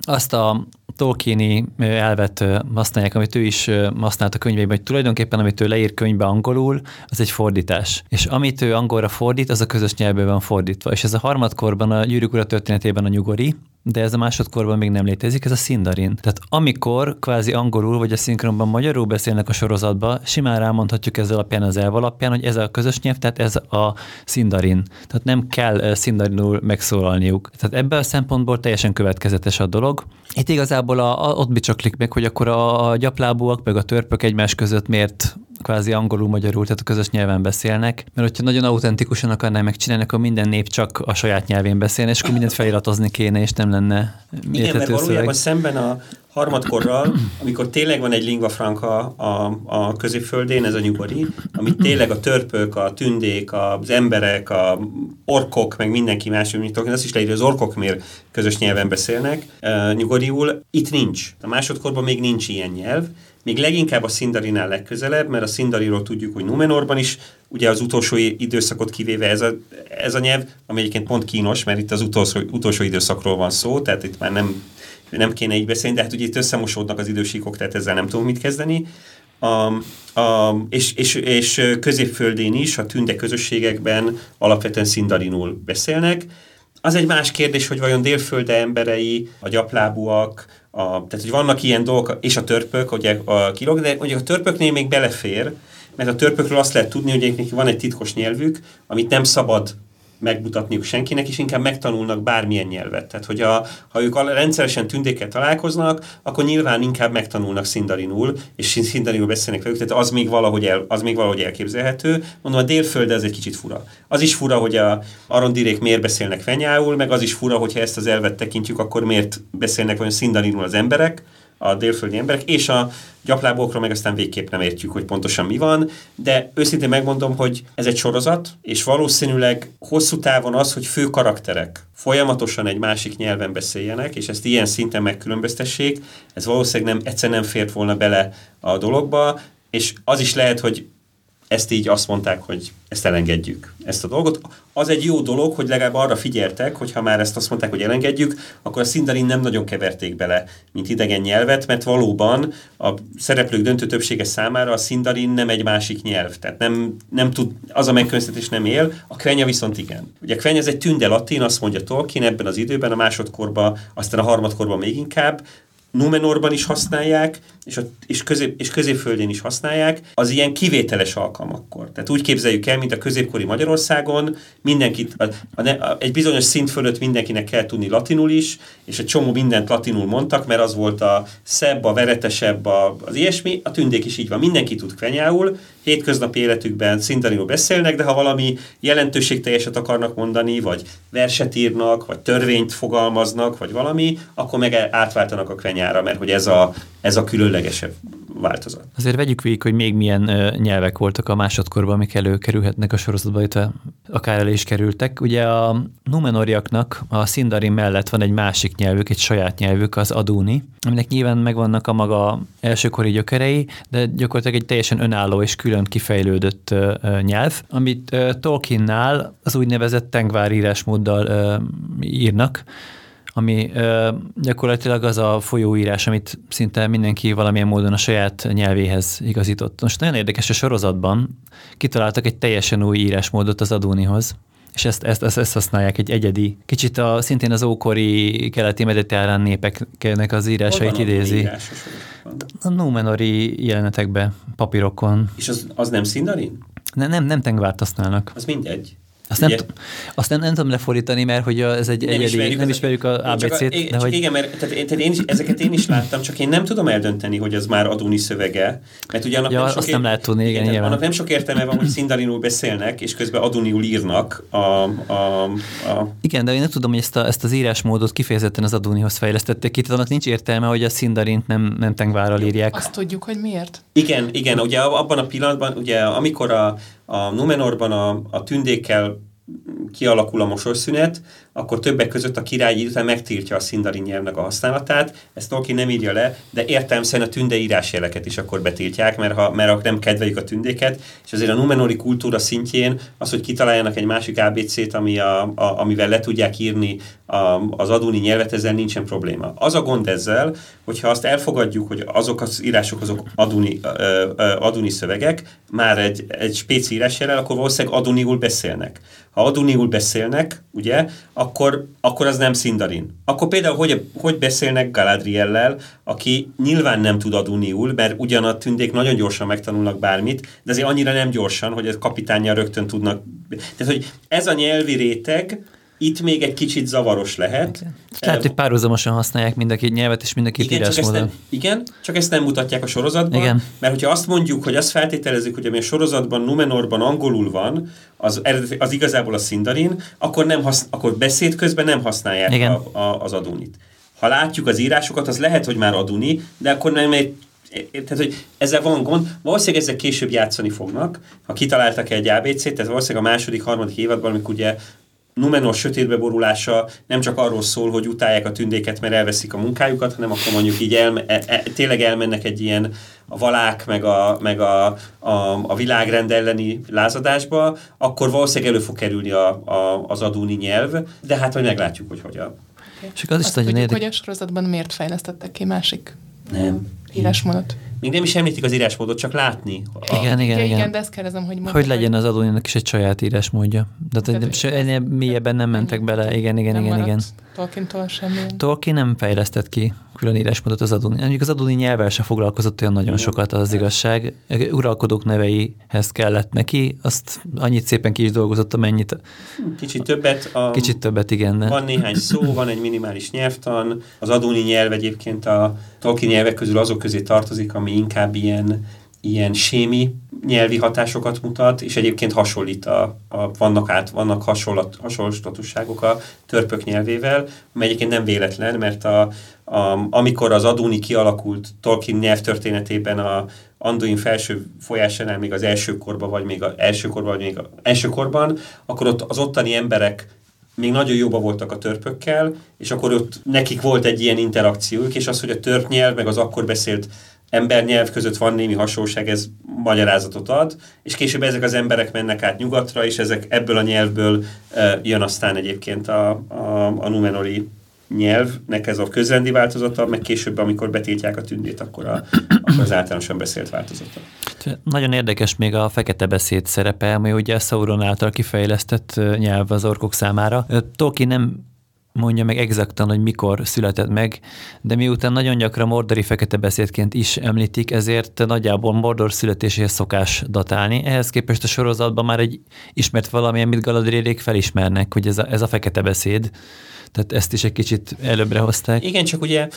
azt a Tolkieni elvet használják, amit ő is használt a könyveiben, hogy tulajdonképpen amit ő leír könyvbe angolul, az egy fordítás. És amit ő angolra fordít, az a közös nyelvből van fordítva. És ez a harmadkorban, a Gyűrűk ura történetében a nyugori, de ez a másodkorban még nem létezik, ez a Sindarin. Tehát amikor kvázi angolul vagy a szinkronban magyarul beszélnek a sorozatban, simán rámondhatjuk ezzel alapján, az elv alapján, hogy ez a közös nyelv, tehát ez a Sindarin. Tehát nem kell Sindarinul megszólalniuk. Tehát ebből a szempontból teljesen következetes a dolog. Itt igazából ott bicsaklik meg, hogy akkor a gyaplábúak meg a törpök egymás között miért kvázi angolul-magyarul, tehát a közös nyelven beszélnek, mert hogyha nagyon autentikusan akarnánk megcsinálni, akkor minden nép csak a saját nyelvén beszélne, és akkor mindent feliratozni kéne, és nem lenne érthető. Igen, mert valójában szemben a harmadkorral, amikor tényleg van egy lingua franca a középföldén, ez a nyugori, amit tényleg a törpök, a tündék, az emberek, a orkok, meg mindenki más, mint azt is leírja, az orkok miért közös nyelven beszélnek nyugoriul, itt nincs. A másodkorban még nincs ilyen nyelv, még leginkább a Sindarinál legközelebb, mert a Sindarinról tudjuk, hogy Numenorban is, ugye az utolsó időszakot kivéve ez a nyelv, ami egyébként pont kínos, mert itt az utolsó időszakról van szó, tehát itt már nem kéne így beszélni, de hát ugye itt összemosódnak az idősíkok, tehát ezzel nem tudunk mit kezdeni. És középföldén is, a tünde közösségekben alapvetően Sindarinul beszélnek. Az egy más kérdés, hogy vajon délfölde emberei, a gyaplábúak, tehát, hogy vannak ilyen dolgok, és a törpök, ugye a kilóg, de ugye a törpöknél még belefér, mert a törpökről azt lehet tudni, hogy nekik van egy titkos nyelvük, amit nem szabad megmutatniuk senkinek, és inkább megtanulnak bármilyen nyelvet. Tehát, hogy ha ők rendszeresen tündékkel találkoznak, akkor nyilván inkább megtanulnak Sindarinul, és Sindarinul beszélnek velük, tehát az még valahogy elképzelhető. Mondom, a délfölde az egy kicsit fura. Az is fura, hogy a Arondirék miért beszélnek Kvenyául, meg az is fura, hogyha ezt az elvet tekintjük, akkor miért beszélnek vajon Sindarinul az emberek, a délföldi emberek, és a gyaplábokról meg aztán végképp nem értjük, hogy pontosan mi van, de őszintén megmondom, hogy ez egy sorozat, és valószínűleg hosszú távon az, hogy fő karakterek folyamatosan egy másik nyelven beszéljenek, és ezt ilyen szinten megkülönböztessék, ez valószínűleg nem, egyszerűen nem fért volna bele a dologba, és az is lehet, hogy ezt így azt mondták, hogy ezt elengedjük, ezt a dolgot. Az egy jó dolog, hogy legalább arra figyeltek, hogy ha már ezt azt mondták, hogy elengedjük, akkor a Szindalin nem nagyon keverték bele, mint idegen nyelvet, mert valóban a szereplők döntő többsége számára a Szindalin nem egy másik nyelv, tehát nem tud, az a megkülönböztetés nem él, a Kvenya viszont igen. Ugye a Kvenya ez egy tünde latin, azt mondja Tolkien ebben az időben, a másodkorban, aztán a harmadkorban még inkább, Numenorban is használják, és Középföldén is használják, az ilyen kivételes alkalmakkor. Tehát úgy képzeljük el, mint a középkori Magyarországon, mindenkit, egy bizonyos szint fölött mindenkinek kell tudni latinul is, és egy csomó mindent latinul mondtak, mert az volt a szebb, a veretesebb, az ilyesmi, a tündék is így van. Mindenki tud kvenyául, hétköznapi életükben szindalinul beszélnek, de ha valami jelentőségteljeset akarnak mondani, vagy verset írnak, vagy törvényt fogalmaznak, vagy valami, akkor meg átváltanak a kvenyára, mert hogy ez a különlegesebb változat. Azért vegyük végig, hogy még milyen nyelvek voltak a másodkorban, amik előkerülhetnek a sorozatba, itt akár elő is kerültek. Ugye a Numenoriaknak a Sindarin mellett van egy másik nyelvük, egy saját nyelvük, az Adúni, aminek nyilván megvannak a maga elsőkori gyökerei, de gyakorlatilag egy teljesen önálló és külön kifejlődött nyelv, amit Tolkiennál az úgynevezett tengvár írásmóddal írnak, ami gyakorlatilag az a folyóírás, amit szinte mindenki valamilyen módon a saját nyelvéhez igazított. Most nagyon érdekes, a sorozatban kitaláltak egy teljesen új írásmódot az Adúnihoz, és ezt használják, egy egyedi. Kicsit szintén az ókori keleti mediterrán népeknek az írásait idézi. A numenori jelenetekbe, papírokon. És az nem Sindarin? Nem tengvárt használnak. Az mindegy. Azt nem tudom lefordítani, mert hogy ez egy nem ismerjük az ABC-t. Igen, mert ezeket én is láttam, csak én nem tudom eldönteni, hogy az már Adúni szövege. Mert ugye annak nem lehet tudni, igen. Annak nem sok értelme van, hogy szindalinul beszélnek, és közben aduniul írnak. Igen, de én nem tudom, hogy ezt az írásmódot kifejezetten az Adúnihoz fejlesztették ki, tehát annak nincs értelme, hogy a szindarint nem tengvárral írják. Azt tudjuk, hogy miért. Igen, ugye abban a pillanatban, ugye amikor a Numenorban a tündékkel kialakul a mosolyszünet, akkor többek között a király után megtiltja a szindarin nyelvnek a használatát, ezt Tolkien nem írja le, de értelemszerűen a tünde írásjeleket is akkor betiltják, mert nem kedveljük a tündéket, és azért a numenori kultúra szintjén az, hogy kitaláljanak egy másik ABC-t, amivel le tudják írni az adúni nyelvet, ezzel nincsen probléma. Az a gond ezzel, hogyha azt elfogadjuk, hogy azok az írások, azok adúni szövegek, már egy spéci írásjellel, akkor valószínűleg aduniul beszélnek. Ha aduniul beszélnek, ugye, akkor az nem szindarin. Akkor például hogy beszélnek Galadriellel, aki nyilván nem tud aduniul, mert ugyan a tündék nagyon gyorsan megtanulnak bármit, de azért annyira nem gyorsan, hogy a kapitánnyal rögtön tudnak. Tehát, hogy ez a nyelvi réteg itt még egy kicsit zavaros lehet. Tehát, hogy párhuzamosan használják mindenki nyelvet, és mindenki írásmódon. Igen, csak ezt nem mutatják a sorozatban, igen. Mert hogyha azt mondjuk, hogy azt feltételezzük, hogy ami a sorozatban Numenorban angolul van, az igazából a szindarin, akkor beszéd közben nem használják az adunit. Ha látjuk az írásokat, az lehet, hogy már aduni, de akkor nem egy. Tehát, hogy ezzel van gond, valószínűleg ezzel később játszani fognak, ha kitaláltak egy ABC-t, tehát valószínűleg a második, harmadik évadban, amikor ugye Numenor sötétbe borulása nem csak arról szól, hogy utálják a tündéket, mert elveszik a munkájukat, hanem akkor mondjuk így tényleg elmennek egy ilyen a valák, meg a világrend elleni lázadásba, akkor valószínűleg elő fog kerülni az adúni nyelv, de hát majd meglátjuk, hogy hogyan. Okay. És az is tudjuk, hogy a sorozatban miért fejlesztettek ki másik írásmódot. Még nem is említik az írásmódot, csak látni. Igen, de ezt kérdezem, hogy legyen az adójának is egy saját írásmódja. De ennél mélyebben nem mentek bele. Igen. Tolkien-tól semmi. Tolkien nem fejlesztett ki külön írásmódot az adóni. Mondjuk az adóni nyelvvel se foglalkozott olyan nagyon sokat, az igazság. Uralkodók neveihez kellett neki, azt annyit szépen ki is dolgozott, amennyit. Kicsit többet, igen. Van néhány szó, van egy minimális nyelvtan. Az adóni nyelv egyébként a Tolkien nyelvek közül azok közé tartozik, ami inkább ilyen ilyen sémi nyelvi hatásokat mutat, és egyébként hasonlít, vannak hasonló statusságok a törpök nyelvével, ami egyébként nem véletlen, mert amikor az aduni kialakult Tolkien nyelvtörténetében a anduin felső folyásánál még az első korban, akkor ott az ottani emberek még nagyon jobban voltak a törpökkel, és akkor ott nekik volt egy ilyen interakciójuk, és az, hogy a törp nyelv meg az akkor beszélt embernyelv között van némi hasonlóság, ez magyarázatot ad, és később ezek az emberek mennek át nyugatra, és ebből a nyelvből jön aztán egyébként a numenori nyelvnek ez a közrendi változata, meg később, amikor betiltják a tündét, akkor az általánosan beszélt változata. Nagyon érdekes még a fekete beszéd szerepe, ami ugye Sauron által kifejlesztett nyelv az orkok számára. Tolkien nem mondja meg exaktan, hogy mikor született meg, de miután nagyon gyakran mordori fekete beszédként is említik, ezért nagyjából Mordor születéséhez szokás datálni. Ehhez képest a sorozatban már egy ismert valami, amit Galadrielék felismernek, hogy ez a fekete beszéd. Tehát ezt is egy kicsit előbbre hozták. Igen, csak ugye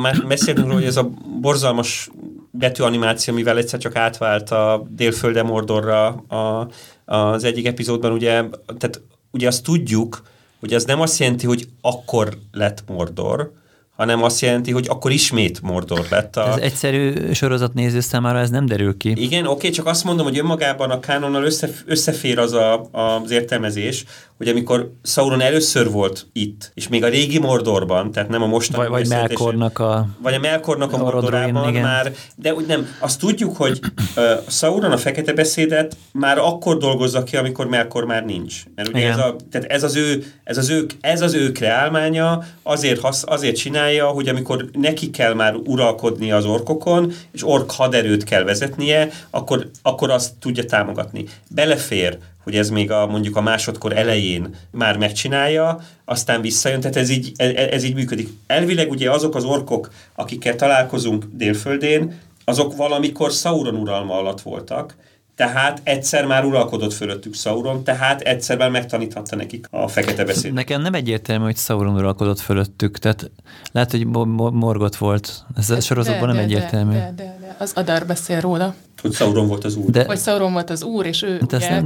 már beszélünk róla, hogy ez a borzalmas betűanimáció, mivel egyszer csak átvált a Délfölde Mordorra az egyik epizódban, ugye azt tudjuk, hogy ez nem azt jelenti, hogy akkor lett Mordor, hanem azt jelenti, hogy akkor ismét Mordor lett. Ez egyszerű sorozatnéző számára ez nem derül ki. Igen, oké, csak azt mondom, hogy önmagában a kánonnal összefér az értelmezés, hogy amikor Sauron először volt itt, és még a régi Mordorban, tehát nem a mostani... Vagy Melkornak a... Vagy a Melkornak a Mordorában már... De úgy nem, azt tudjuk, hogy Sauron a fekete beszédet már akkor dolgozza ki, amikor Melkor már nincs. Mert ugye ez az ő kreálmánya, azért csinálja, hogy amikor neki kell már uralkodnia az orkokon, és ork haderőt kell vezetnie, akkor azt tudja támogatni. Belefér, hogy ez még mondjuk a másodkor elején már megcsinálja, aztán visszajön, tehát ez így működik. Elvileg ugye azok az orkok, akikkel találkozunk Délföldén, azok valamikor Sauron uralma alatt voltak, tehát egyszer már uralkodott fölöttük Sauron, tehát egyszer már megtaníthatta nekik a fekete beszéd. Nekem nem egyértelmű, hogy Sauron uralkodott fölöttük, tehát lehet, hogy Morgoth volt. Ez a sorozatban nem egyértelmű. De. Az Adar beszél róla. Hogy Sauron volt az úr. Vagy Sauron volt az úr, és ő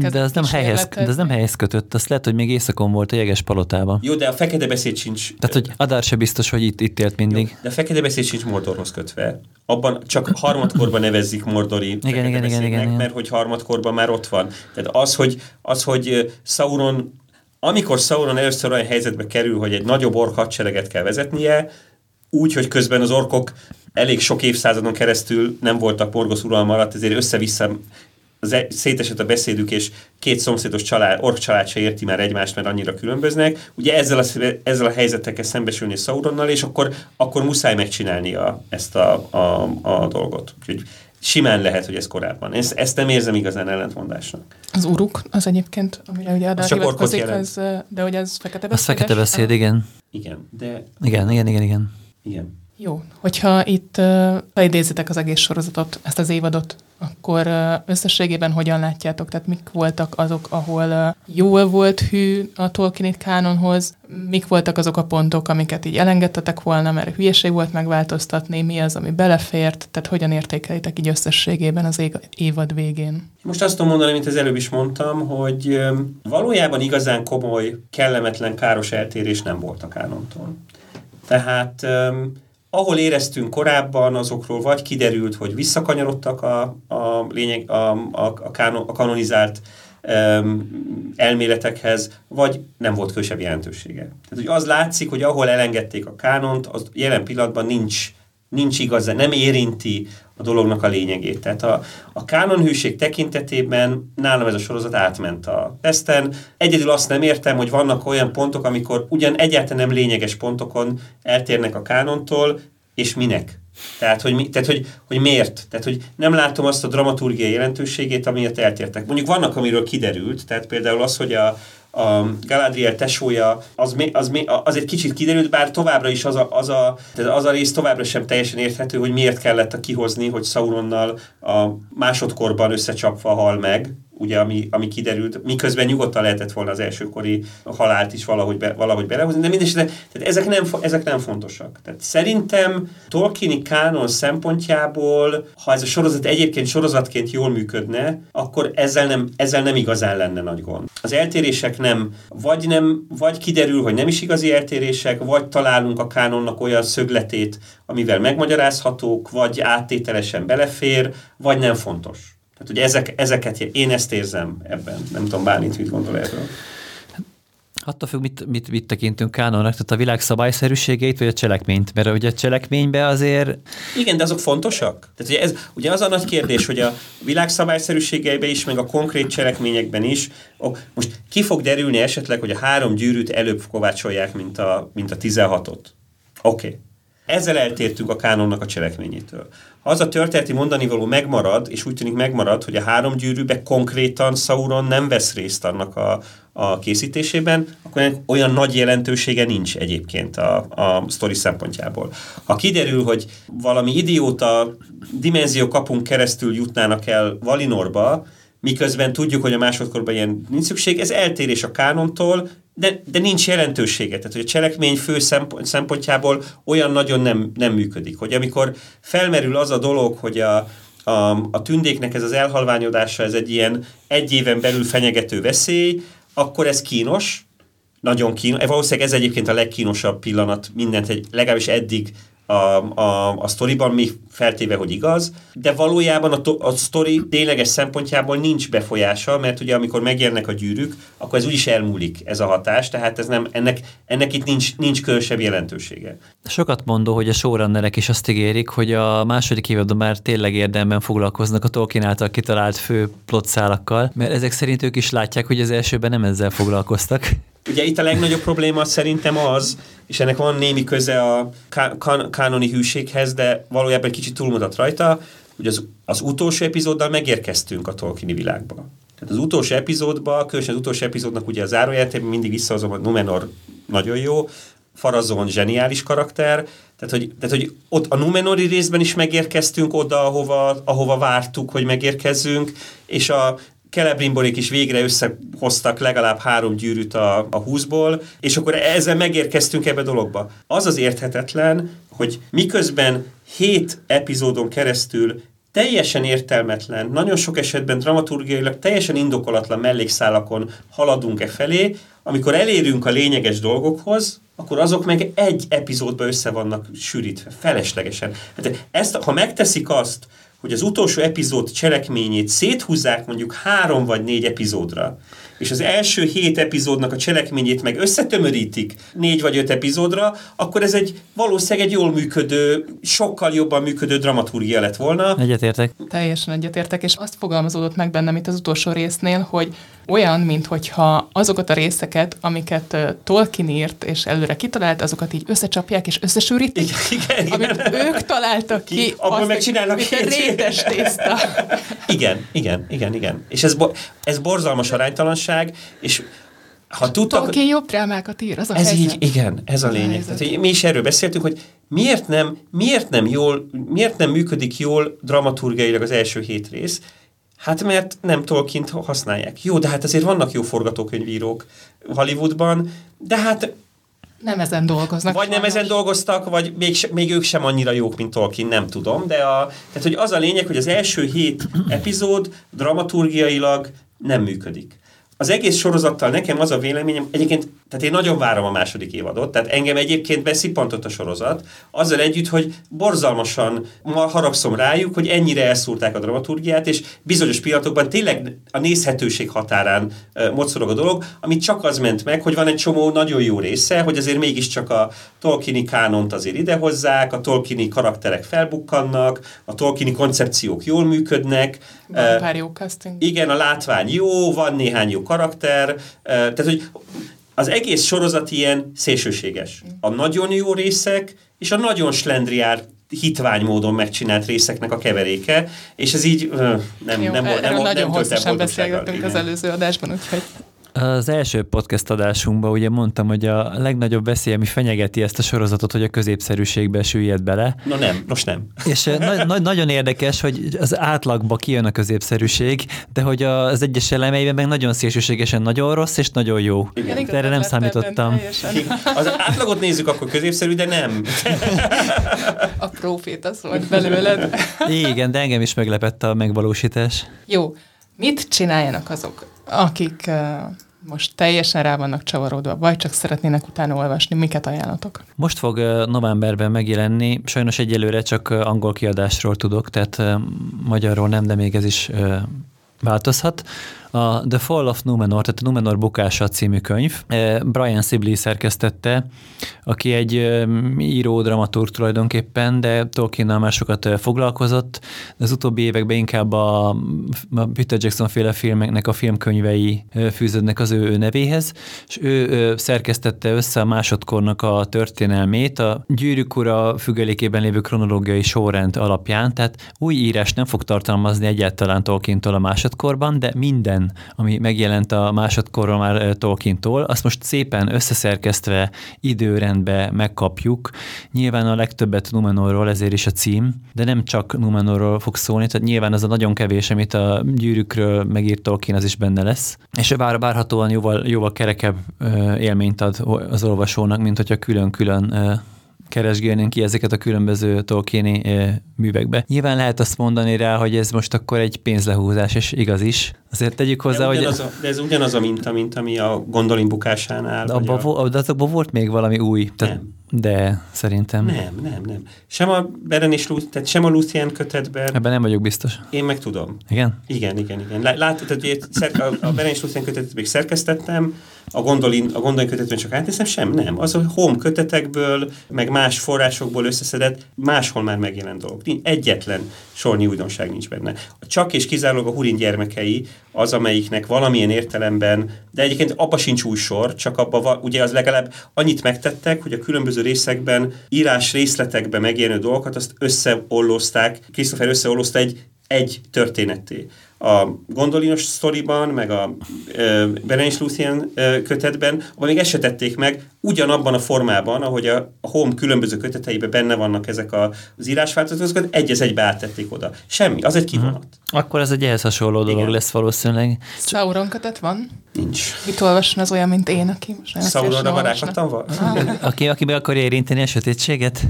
de ez nem helyhez kötött. Azt lehet, hogy még éjszakon volt a jeges palotában. Jó, de a fekete beszéd sincs. Tehát, hogy Adar se biztos, hogy itt élt mindig. Jó, de a fekete beszéd sincs Mordorhoz kötve. Abban csak harmadkorban nevezzik mordori igen, mert hogy harmadkorban már ott van. Tehát az, hogy Sauron, amikor Sauron először olyan helyzetbe kerül, hogy egy nagyobb ork hadsereget kell vezetnie, úgy, hogy közben az orkok elég sok évszázadon keresztül nem voltak Morgoth uralma alatt, ezért össze-vissza szétesett a beszédük, és két szomszédos ork család se érti már egymást, mert annyira különböznek. Ugye ezzel a helyzettel kell szembesülni Sauronnal, és akkor muszáj megcsinálnia ezt a dolgot. Úgyhogy simán lehet, hogy ez korábban. Ezt nem érzem igazán ellentmondásnak. Az uruk, az egyébként, amire ugye Adar hivatkozik, de hogy ez fekete beszéd. Az fekete beszéd, igen. Igen. Jó, hogyha itt leidézitek az egész sorozatot, ezt az évadot, akkor összességében hogyan látjátok? Tehát mik voltak azok, ahol jól volt hű a Tolkien kánonhoz? Mik voltak azok a pontok, amiket így elengedtetek volna, mert hülyeség volt megváltoztatni? Mi az, ami belefért? Tehát hogyan értékelitek így összességében az évad végén? Most azt tudom mondani, mint az előbb is mondtam, hogy valójában igazán komoly, kellemetlen, káros eltérés nem volt a kánontól. Tehát... ahol éreztünk korábban, azokról vagy kiderült, hogy visszakanyarodtak a kanonizált elméletekhez, vagy nem volt különösebb jelentősége. Tehát, hogy az látszik, hogy ahol elengedték a kánont, az jelen pillanatban nincs igazán, nem érinti a dolognak a lényegét. Tehát a kánonhűség tekintetében nálam ez a sorozat átment a teszten. Egyedül azt nem értem, hogy vannak olyan pontok, amikor ugyan egyáltalán nem lényeges pontokon eltérnek a kánontól, és minek? Tehát, hogy miért? Tehát, hogy nem látom azt a dramaturgiai jelentőségét, amiért eltértek. Mondjuk vannak, amiről kiderült, tehát például az, hogy a Galadriel tesója, az egy kicsit kiderült, bár továbbra is az a rész továbbra sem teljesen érthető, hogy miért kellett kihozni, hogy Sauronnal a másodkorban összecsapva hal meg, ugye, ami kiderült, miközben nyugodtan lehetett volna az elsőkori halált is valahogy belehozni, de mindesetre ezek nem fontosak. Tehát szerintem Tolkieni kánon szempontjából, ha ez a sorozat egyébként sorozatként jól működne, akkor ezzel nem igazán lenne nagy gond. Az eltérések nem, vagy kiderül, hogy nem is igazi eltérések, vagy találunk a kánonnak olyan szögletét, amivel megmagyarázhatók, vagy áttételesen belefér, vagy nem fontos. Tehát ugye ezeket én ezt érzem ebben. Nem tudom, Bálint mit gondol erről. Attól függ, mit tekintünk kánonnak, tehát a világ szabályszerűségeit, vagy a cselekményt, mert ugye a cselekményben azért... Igen, de azok fontosak. Tehát ugye, ugye az a nagy kérdés, hogy a világ szabályszerűségeiben is, meg a konkrét cselekményekben is, most ki fog derülni esetleg, hogy a 3 gyűrűt előbb kovácsolják, mint a 16-ot? Oké. Ezzel eltértünk a kánonnak a cselekményétől. Ha az a történeti mondanivaló megmarad, és úgy tűnik megmarad, hogy a 3 gyűrűbe konkrétan Sauron nem vesz részt annak a készítésében, akkor olyan nagy jelentősége nincs egyébként a sztori szempontjából. Ha kiderül, hogy valami idióta dimenzió kapunk keresztül jutnának el Valinorba, miközben tudjuk, hogy a másodkorban ilyen nincs szükség, ez eltérés a kánontól, de nincs jelentősége. Tehát, hogy a cselekmény fő szempontjából olyan nagyon nem működik. Hogy amikor felmerül az a dolog, hogy a tündéknek ez az elhalványodása, ez egy ilyen egy éven belül fenyegető veszély, akkor ez kínos, nagyon kínos. Valószínűleg ez egyébként a legkínosabb pillanat legalábbis eddig a sztoriban, még feltéve, hogy igaz, de valójában a sztori tényleges szempontjából nincs befolyása, mert ugye amikor megérnek a gyűrűk, akkor ez úgyis elmúlik ez a hatás, tehát ez nem, ennek itt nincs különösebb jelentősége. Sokat mondó, hogy a showrunnerek is azt ígérik, hogy a második évadban már tényleg érdemben foglalkoznak a Tolkien által kitalált fő plotszálakkal, mert ezek szerint ők is látják, hogy az elsőben nem ezzel foglalkoztak. Ugye itt a legnagyobb probléma szerintem az, és ennek van némi köze a kánoni hűséghez, de valójában egy kicsit túlmutat rajta, hogy az utolsó epizóddal megérkeztünk a Tolkieni világba. Tehát az utolsó epizódban, különösen az utolsó epizódnak ugye a zárójelentében mindig visszahozom, hogy Numenor nagyon jó, Farazon zseniális karakter, tehát hogy ott a Numenori részben is megérkeztünk oda, ahova vártuk, hogy megérkezzünk, és a Celebrimborék is végre összehoztak legalább 3 gyűrűt a 20-ból, és akkor ezzel megérkeztünk ebbe a dologba. Az az érthetetlen, hogy miközben 7 epizódon keresztül teljesen értelmetlen, nagyon sok esetben dramaturgiailag teljesen indokolatlan mellékszálakon haladunk felé, amikor elérünk a lényeges dolgokhoz, akkor azok meg egy epizódba össze vannak sűrítve, feleslegesen. Hát ezt, ha megteszik azt, hogy az utolsó epizód cselekményét széthúzzák mondjuk 3 vagy 4 epizódra, és az első 7 epizódnak a cselekményét meg összetömörítik 4 vagy 5 epizódra, akkor ez valószínűleg egy jól működő, sokkal jobban működő dramaturgia lett volna. Egyetértek. Teljesen egyetértek, és azt fogalmazódott meg bennem itt az utolsó résznél, hogy olyan, minthogyha azokat a részeket, amiket Tolkien írt és előre kitalált, azokat így összecsapják és összesűrítik, igen. Amit ők találtak ki, abból megcsinálnak rétes tészta. Igen. És ez borzalmas aránytalanság, és ha tudtak... Tolkien jobb drámákat ír, az a helyzet. Ez a lényeg. Tehát, mi is erről beszéltünk, hogy miért nem működik jól dramaturgiailag az első 7 rész. Hát mert nem Tolkient használják. Jó, de hát azért vannak jó forgatókönyvírók Hollywoodban, de hát... Nem ezen dolgoznak. Vagy nem ezen dolgoztak, vagy még ők sem annyira jók, mint Tolkien, nem tudom. De tehát, hogy az a lényeg, hogy az első 7 epizód dramaturgiailag nem működik. Az egész sorozattal nekem az a véleményem, egyébként, tehát én nagyon várom a második évadot, tehát engem egyébként beszippantott a sorozat, azzal együtt, hogy borzalmasan haragszom rájuk, hogy ennyire elszúrták a dramaturgiát, és bizonyos pillanatokban tényleg a nézhetőség határán mocorog a dolog, amit csak az ment meg, hogy van egy csomó nagyon jó része, hogy azért mégiscsak a Tolkieni kánont azért idehozzák, a Tolkieni karakterek felbukkannak, a Tolkieni koncepciók jól működnek. Van pár jó casting. Igen, a látvány jó, van néhány jó karakter, tehát hogy az egész sorozat ilyen szélsőséges. A nagyon jó részek és a nagyon slendrián hitvány módon megcsinált részeknek a keveréke, és ez így nem volt. Nagyon hosszasan beszélgettünk az előző adásban, úgyhogy... Az első podcast adásunkban ugye mondtam, hogy a legnagyobb veszély, ami fenyegeti ezt a sorozatot, hogy a középszerűségbe süllyed bele. Na nem, most nem. És nagyon érdekes, hogy az átlagba kijön a középszerűség, de hogy az egyes elemeiben meg nagyon szélsőségesen nagyon rossz és nagyon jó. Igen. Erre nem számítottam. Az átlagot nézzük, akkor középszerű, de nem. A proféta szólt belőled. Igen, de engem is meglepett a megvalósítás. Jó. Mit csináljanak azok, akik most teljesen rá vannak csavarodva, vagy csak szeretnének utána olvasni? Miket ajánlatok? Most fog novemberben megjelenni, sajnos egyelőre csak angol kiadásról tudok, tehát magyarról nem, de még ez is változhat. A The Fall of Numenor, tehát a Numenor bukása című könyv. Brian Sibley szerkesztette, aki egy író, dramaturg tulajdonképpen, de Tolkiennel már sokat foglalkozott. Az utóbbi években inkább a Peter Jackson féle filmeknek a filmkönyvei fűződnek az ő nevéhez, és ő szerkesztette össze a másodkornak a történelmét a Gyűrűk ura függelékében lévő kronológiai sorrend alapján, tehát új írás nem fog tartalmazni egyáltalán Tolkientől a másodkorban, de minden, ami megjelent a másodkorról már Tolkientól, azt most szépen összeszerkesztve időrendbe megkapjuk. Nyilván a legtöbbet Numenorról, ezért is a cím, de nem csak Numenorról fog szólni, tehát nyilván az a nagyon kevés, amit a gyűrűkről megírt Tolkien, az is benne lesz. És várhatóan jóval kerekebb élményt ad az olvasónak, mint hogyha külön-külön keresgélnénk ki ezeket a különböző Tolkieni művekbe. Nyilván lehet azt mondani rá, hogy ez most akkor egy pénzlehúzás, és igaz is. Azért tegyük hozzá, de hogy... De ez ugyanaz a minta, mint ami a Gondolin bukásánál. De azokban volt még valami új. De szerintem... Nem. Sem a Beren és Lúthien kötetben... Ebben nem vagyok biztos. Én meg tudom. Igen. Látod, hogy a Beren és Lúthien kötetet még szerkesztettem, a Gondolin kötetben csak átnéztem, nem. Az a Home kötetekből, meg más forrásokból összeszedett, máshol már megjelent dolog. Egyetlen sornyi újdonság nincs benne. Csak és kizárólag a Húrin gyermekei az, amelyiknek valamilyen értelemben, de egyébként abba sincs új sor, csak abba, ugye az legalább annyit megtettek, hogy a különböző részekben, írás részletekben megjelenő dolgokat, azt összeollozták, Christopher összeollozta egy történetté. A Gondolinos sztoriban, meg a Beren és Lúthien kötetben, ahol még ezt se tették meg, ugyanabban a formában, ahogy a Home különböző köteteiben benne vannak ezek az írásváltozatokat, egy-egybe áttették oda. Semmi, az egy kivonat. Akkor ez egy ehhez hasonló dolog lesz valószínűleg. Sauron kötet van? Nincs. Mit olvasson az olyan, mint én, aki most Sauronra varázslattam van? Aki be akarja érinteni a sötétséget?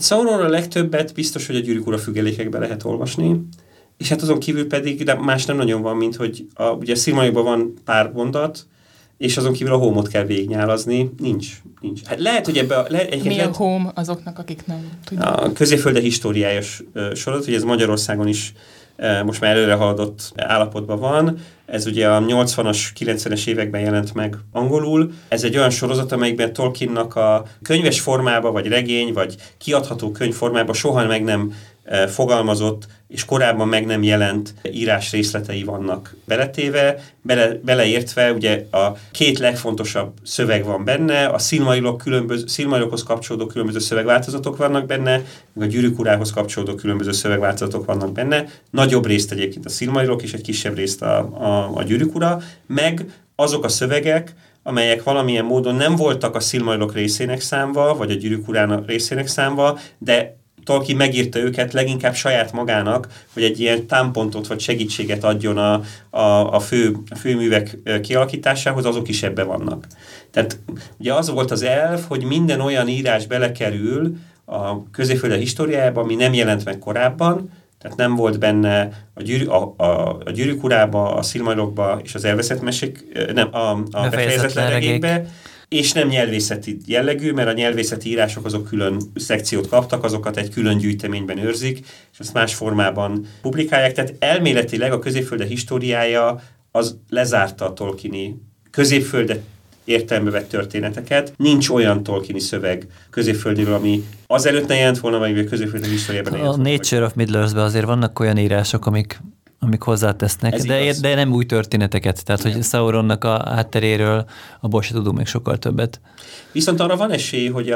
Sauronról a legtöbbet biztos, hogy a Gyűrűk ura függelékekben lehet olvasni, és azon kívül pedig, de más nem nagyon van, mint hogy ugye a Silmarillban van pár mondat, és azon kívül a Home-ot kell végignyálazni. Nincs. Hát lehet, hogy mi a Home azoknak, akik nem tudják? A Középfölde históriájos sorozat, hogy ez Magyarországon is most már előre haladott állapotban van. Ez ugye a 80-as, 90-es években jelent meg angolul. Ez egy olyan sorozat, amelyikben Tolkiennak a könyves formába, vagy regény, vagy kiadható könyv formába soha meg nem fogalmazott, és korábban meg nem jelent írás részletei vannak beletéve, beleértve ugye a két legfontosabb szöveg van benne, a Silmarillokhoz kapcsolódó különböző szövegváltozatok vannak benne, meg a Gyűrűk urához kapcsolódó különböző szövegváltozatok vannak benne. Nagyobb részt egyébként a Silmarillok, és egy kisebb részt a Gyűrűk ura, meg azok a szövegek, amelyek valamilyen módon nem voltak a Silmarillok részének számva, vagy a Gyűrűk urának részének számva, de Tolkien megírta őket leginkább saját magának, hogy egy ilyen támpontot vagy segítséget adjon a főművek kialakításához, azok is ebbe vannak. Tehát ugye az volt az elv, hogy minden olyan írás belekerül a Középfölde históriájába, ami nem jelent meg korábban, tehát nem volt benne a Gyűrűk urába, a Silmarillokba és az elveszett mesék, nem, a befejezetlen regékbe, és nem nyelvészeti jellegű, mert a nyelvészeti írások azok külön szekciót kaptak, azokat egy külön gyűjteményben őrzik, és azt más formában publikálják. Tehát elméletileg a Középfölde históriája az lezárta a Tolkieni középföldet értelme vett történeteket. Nincs olyan Tolkieni szöveg középföldről, ami azelőtt ne jelent volna, vagy a Középfölde históriában ne jelent volna. A Nature of Middle-earthben azért vannak olyan írások, amik hozzátesznek, de nem új történeteket. Tehát, hogy Sauronnak a hátteréről abból se tudunk még sokkal többet. Viszont arra van esély, hogy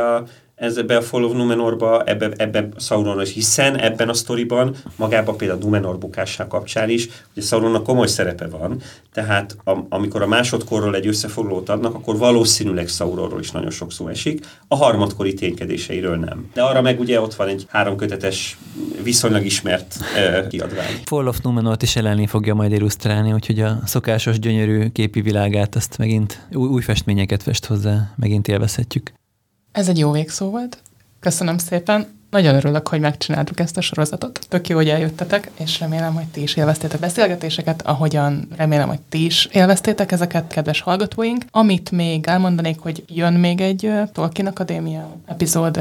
ebbe a Fall of Numenorba, ebbe Sauron is, hiszen ebben a sztoriban, magában például Numenor bukással kapcsán is, hogy Sauronnak komoly szerepe van, tehát amikor a másodkorról egy összefoglalót adnak, akkor valószínűleg Sauronról is nagyon sok szó esik, a harmadkori ténykedéseiről nem. De arra meg ugye ott van egy 3 kötetes, viszonylag ismert kiadvány. Fall of Numenort is Ellenlin fogja majd illusztrálni, úgyhogy a szokásos gyönyörű képi világát, azt megint új festményeket fest hozzá, megint élvezhetjük. Ez egy jó végszó volt. Köszönöm szépen. Nagyon örülök, hogy megcsináltuk ezt a sorozatot. Tök jó, hogy eljöttetek, és remélem, hogy ti is élveztétek a beszélgetéseket, ahogyan remélem, hogy ti is élveztétek ezeket, kedves hallgatóink. Amit még elmondanék, hogy jön még egy Tolkien Akadémia epizód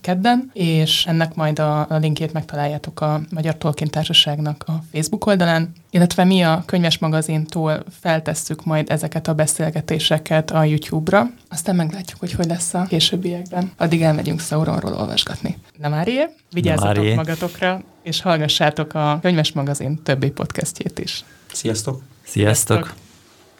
kedden, és ennek majd a linkjét megtaláljátok a Magyar Tolkien Társaságnak a Facebook oldalán, illetve mi a Könyves Magazintól feltesszük majd ezeket a beszélgetéseket a YouTube-ra. Aztán meglátjuk, hogy hogy lesz a későbbiekben. Addig elmegyünk Sauronról olvasgatni. Na Márié, vigyázzatok magatokra, és hallgassátok a Könyves Magazin többi podcastjét is. Sziasztok! Sziasztok!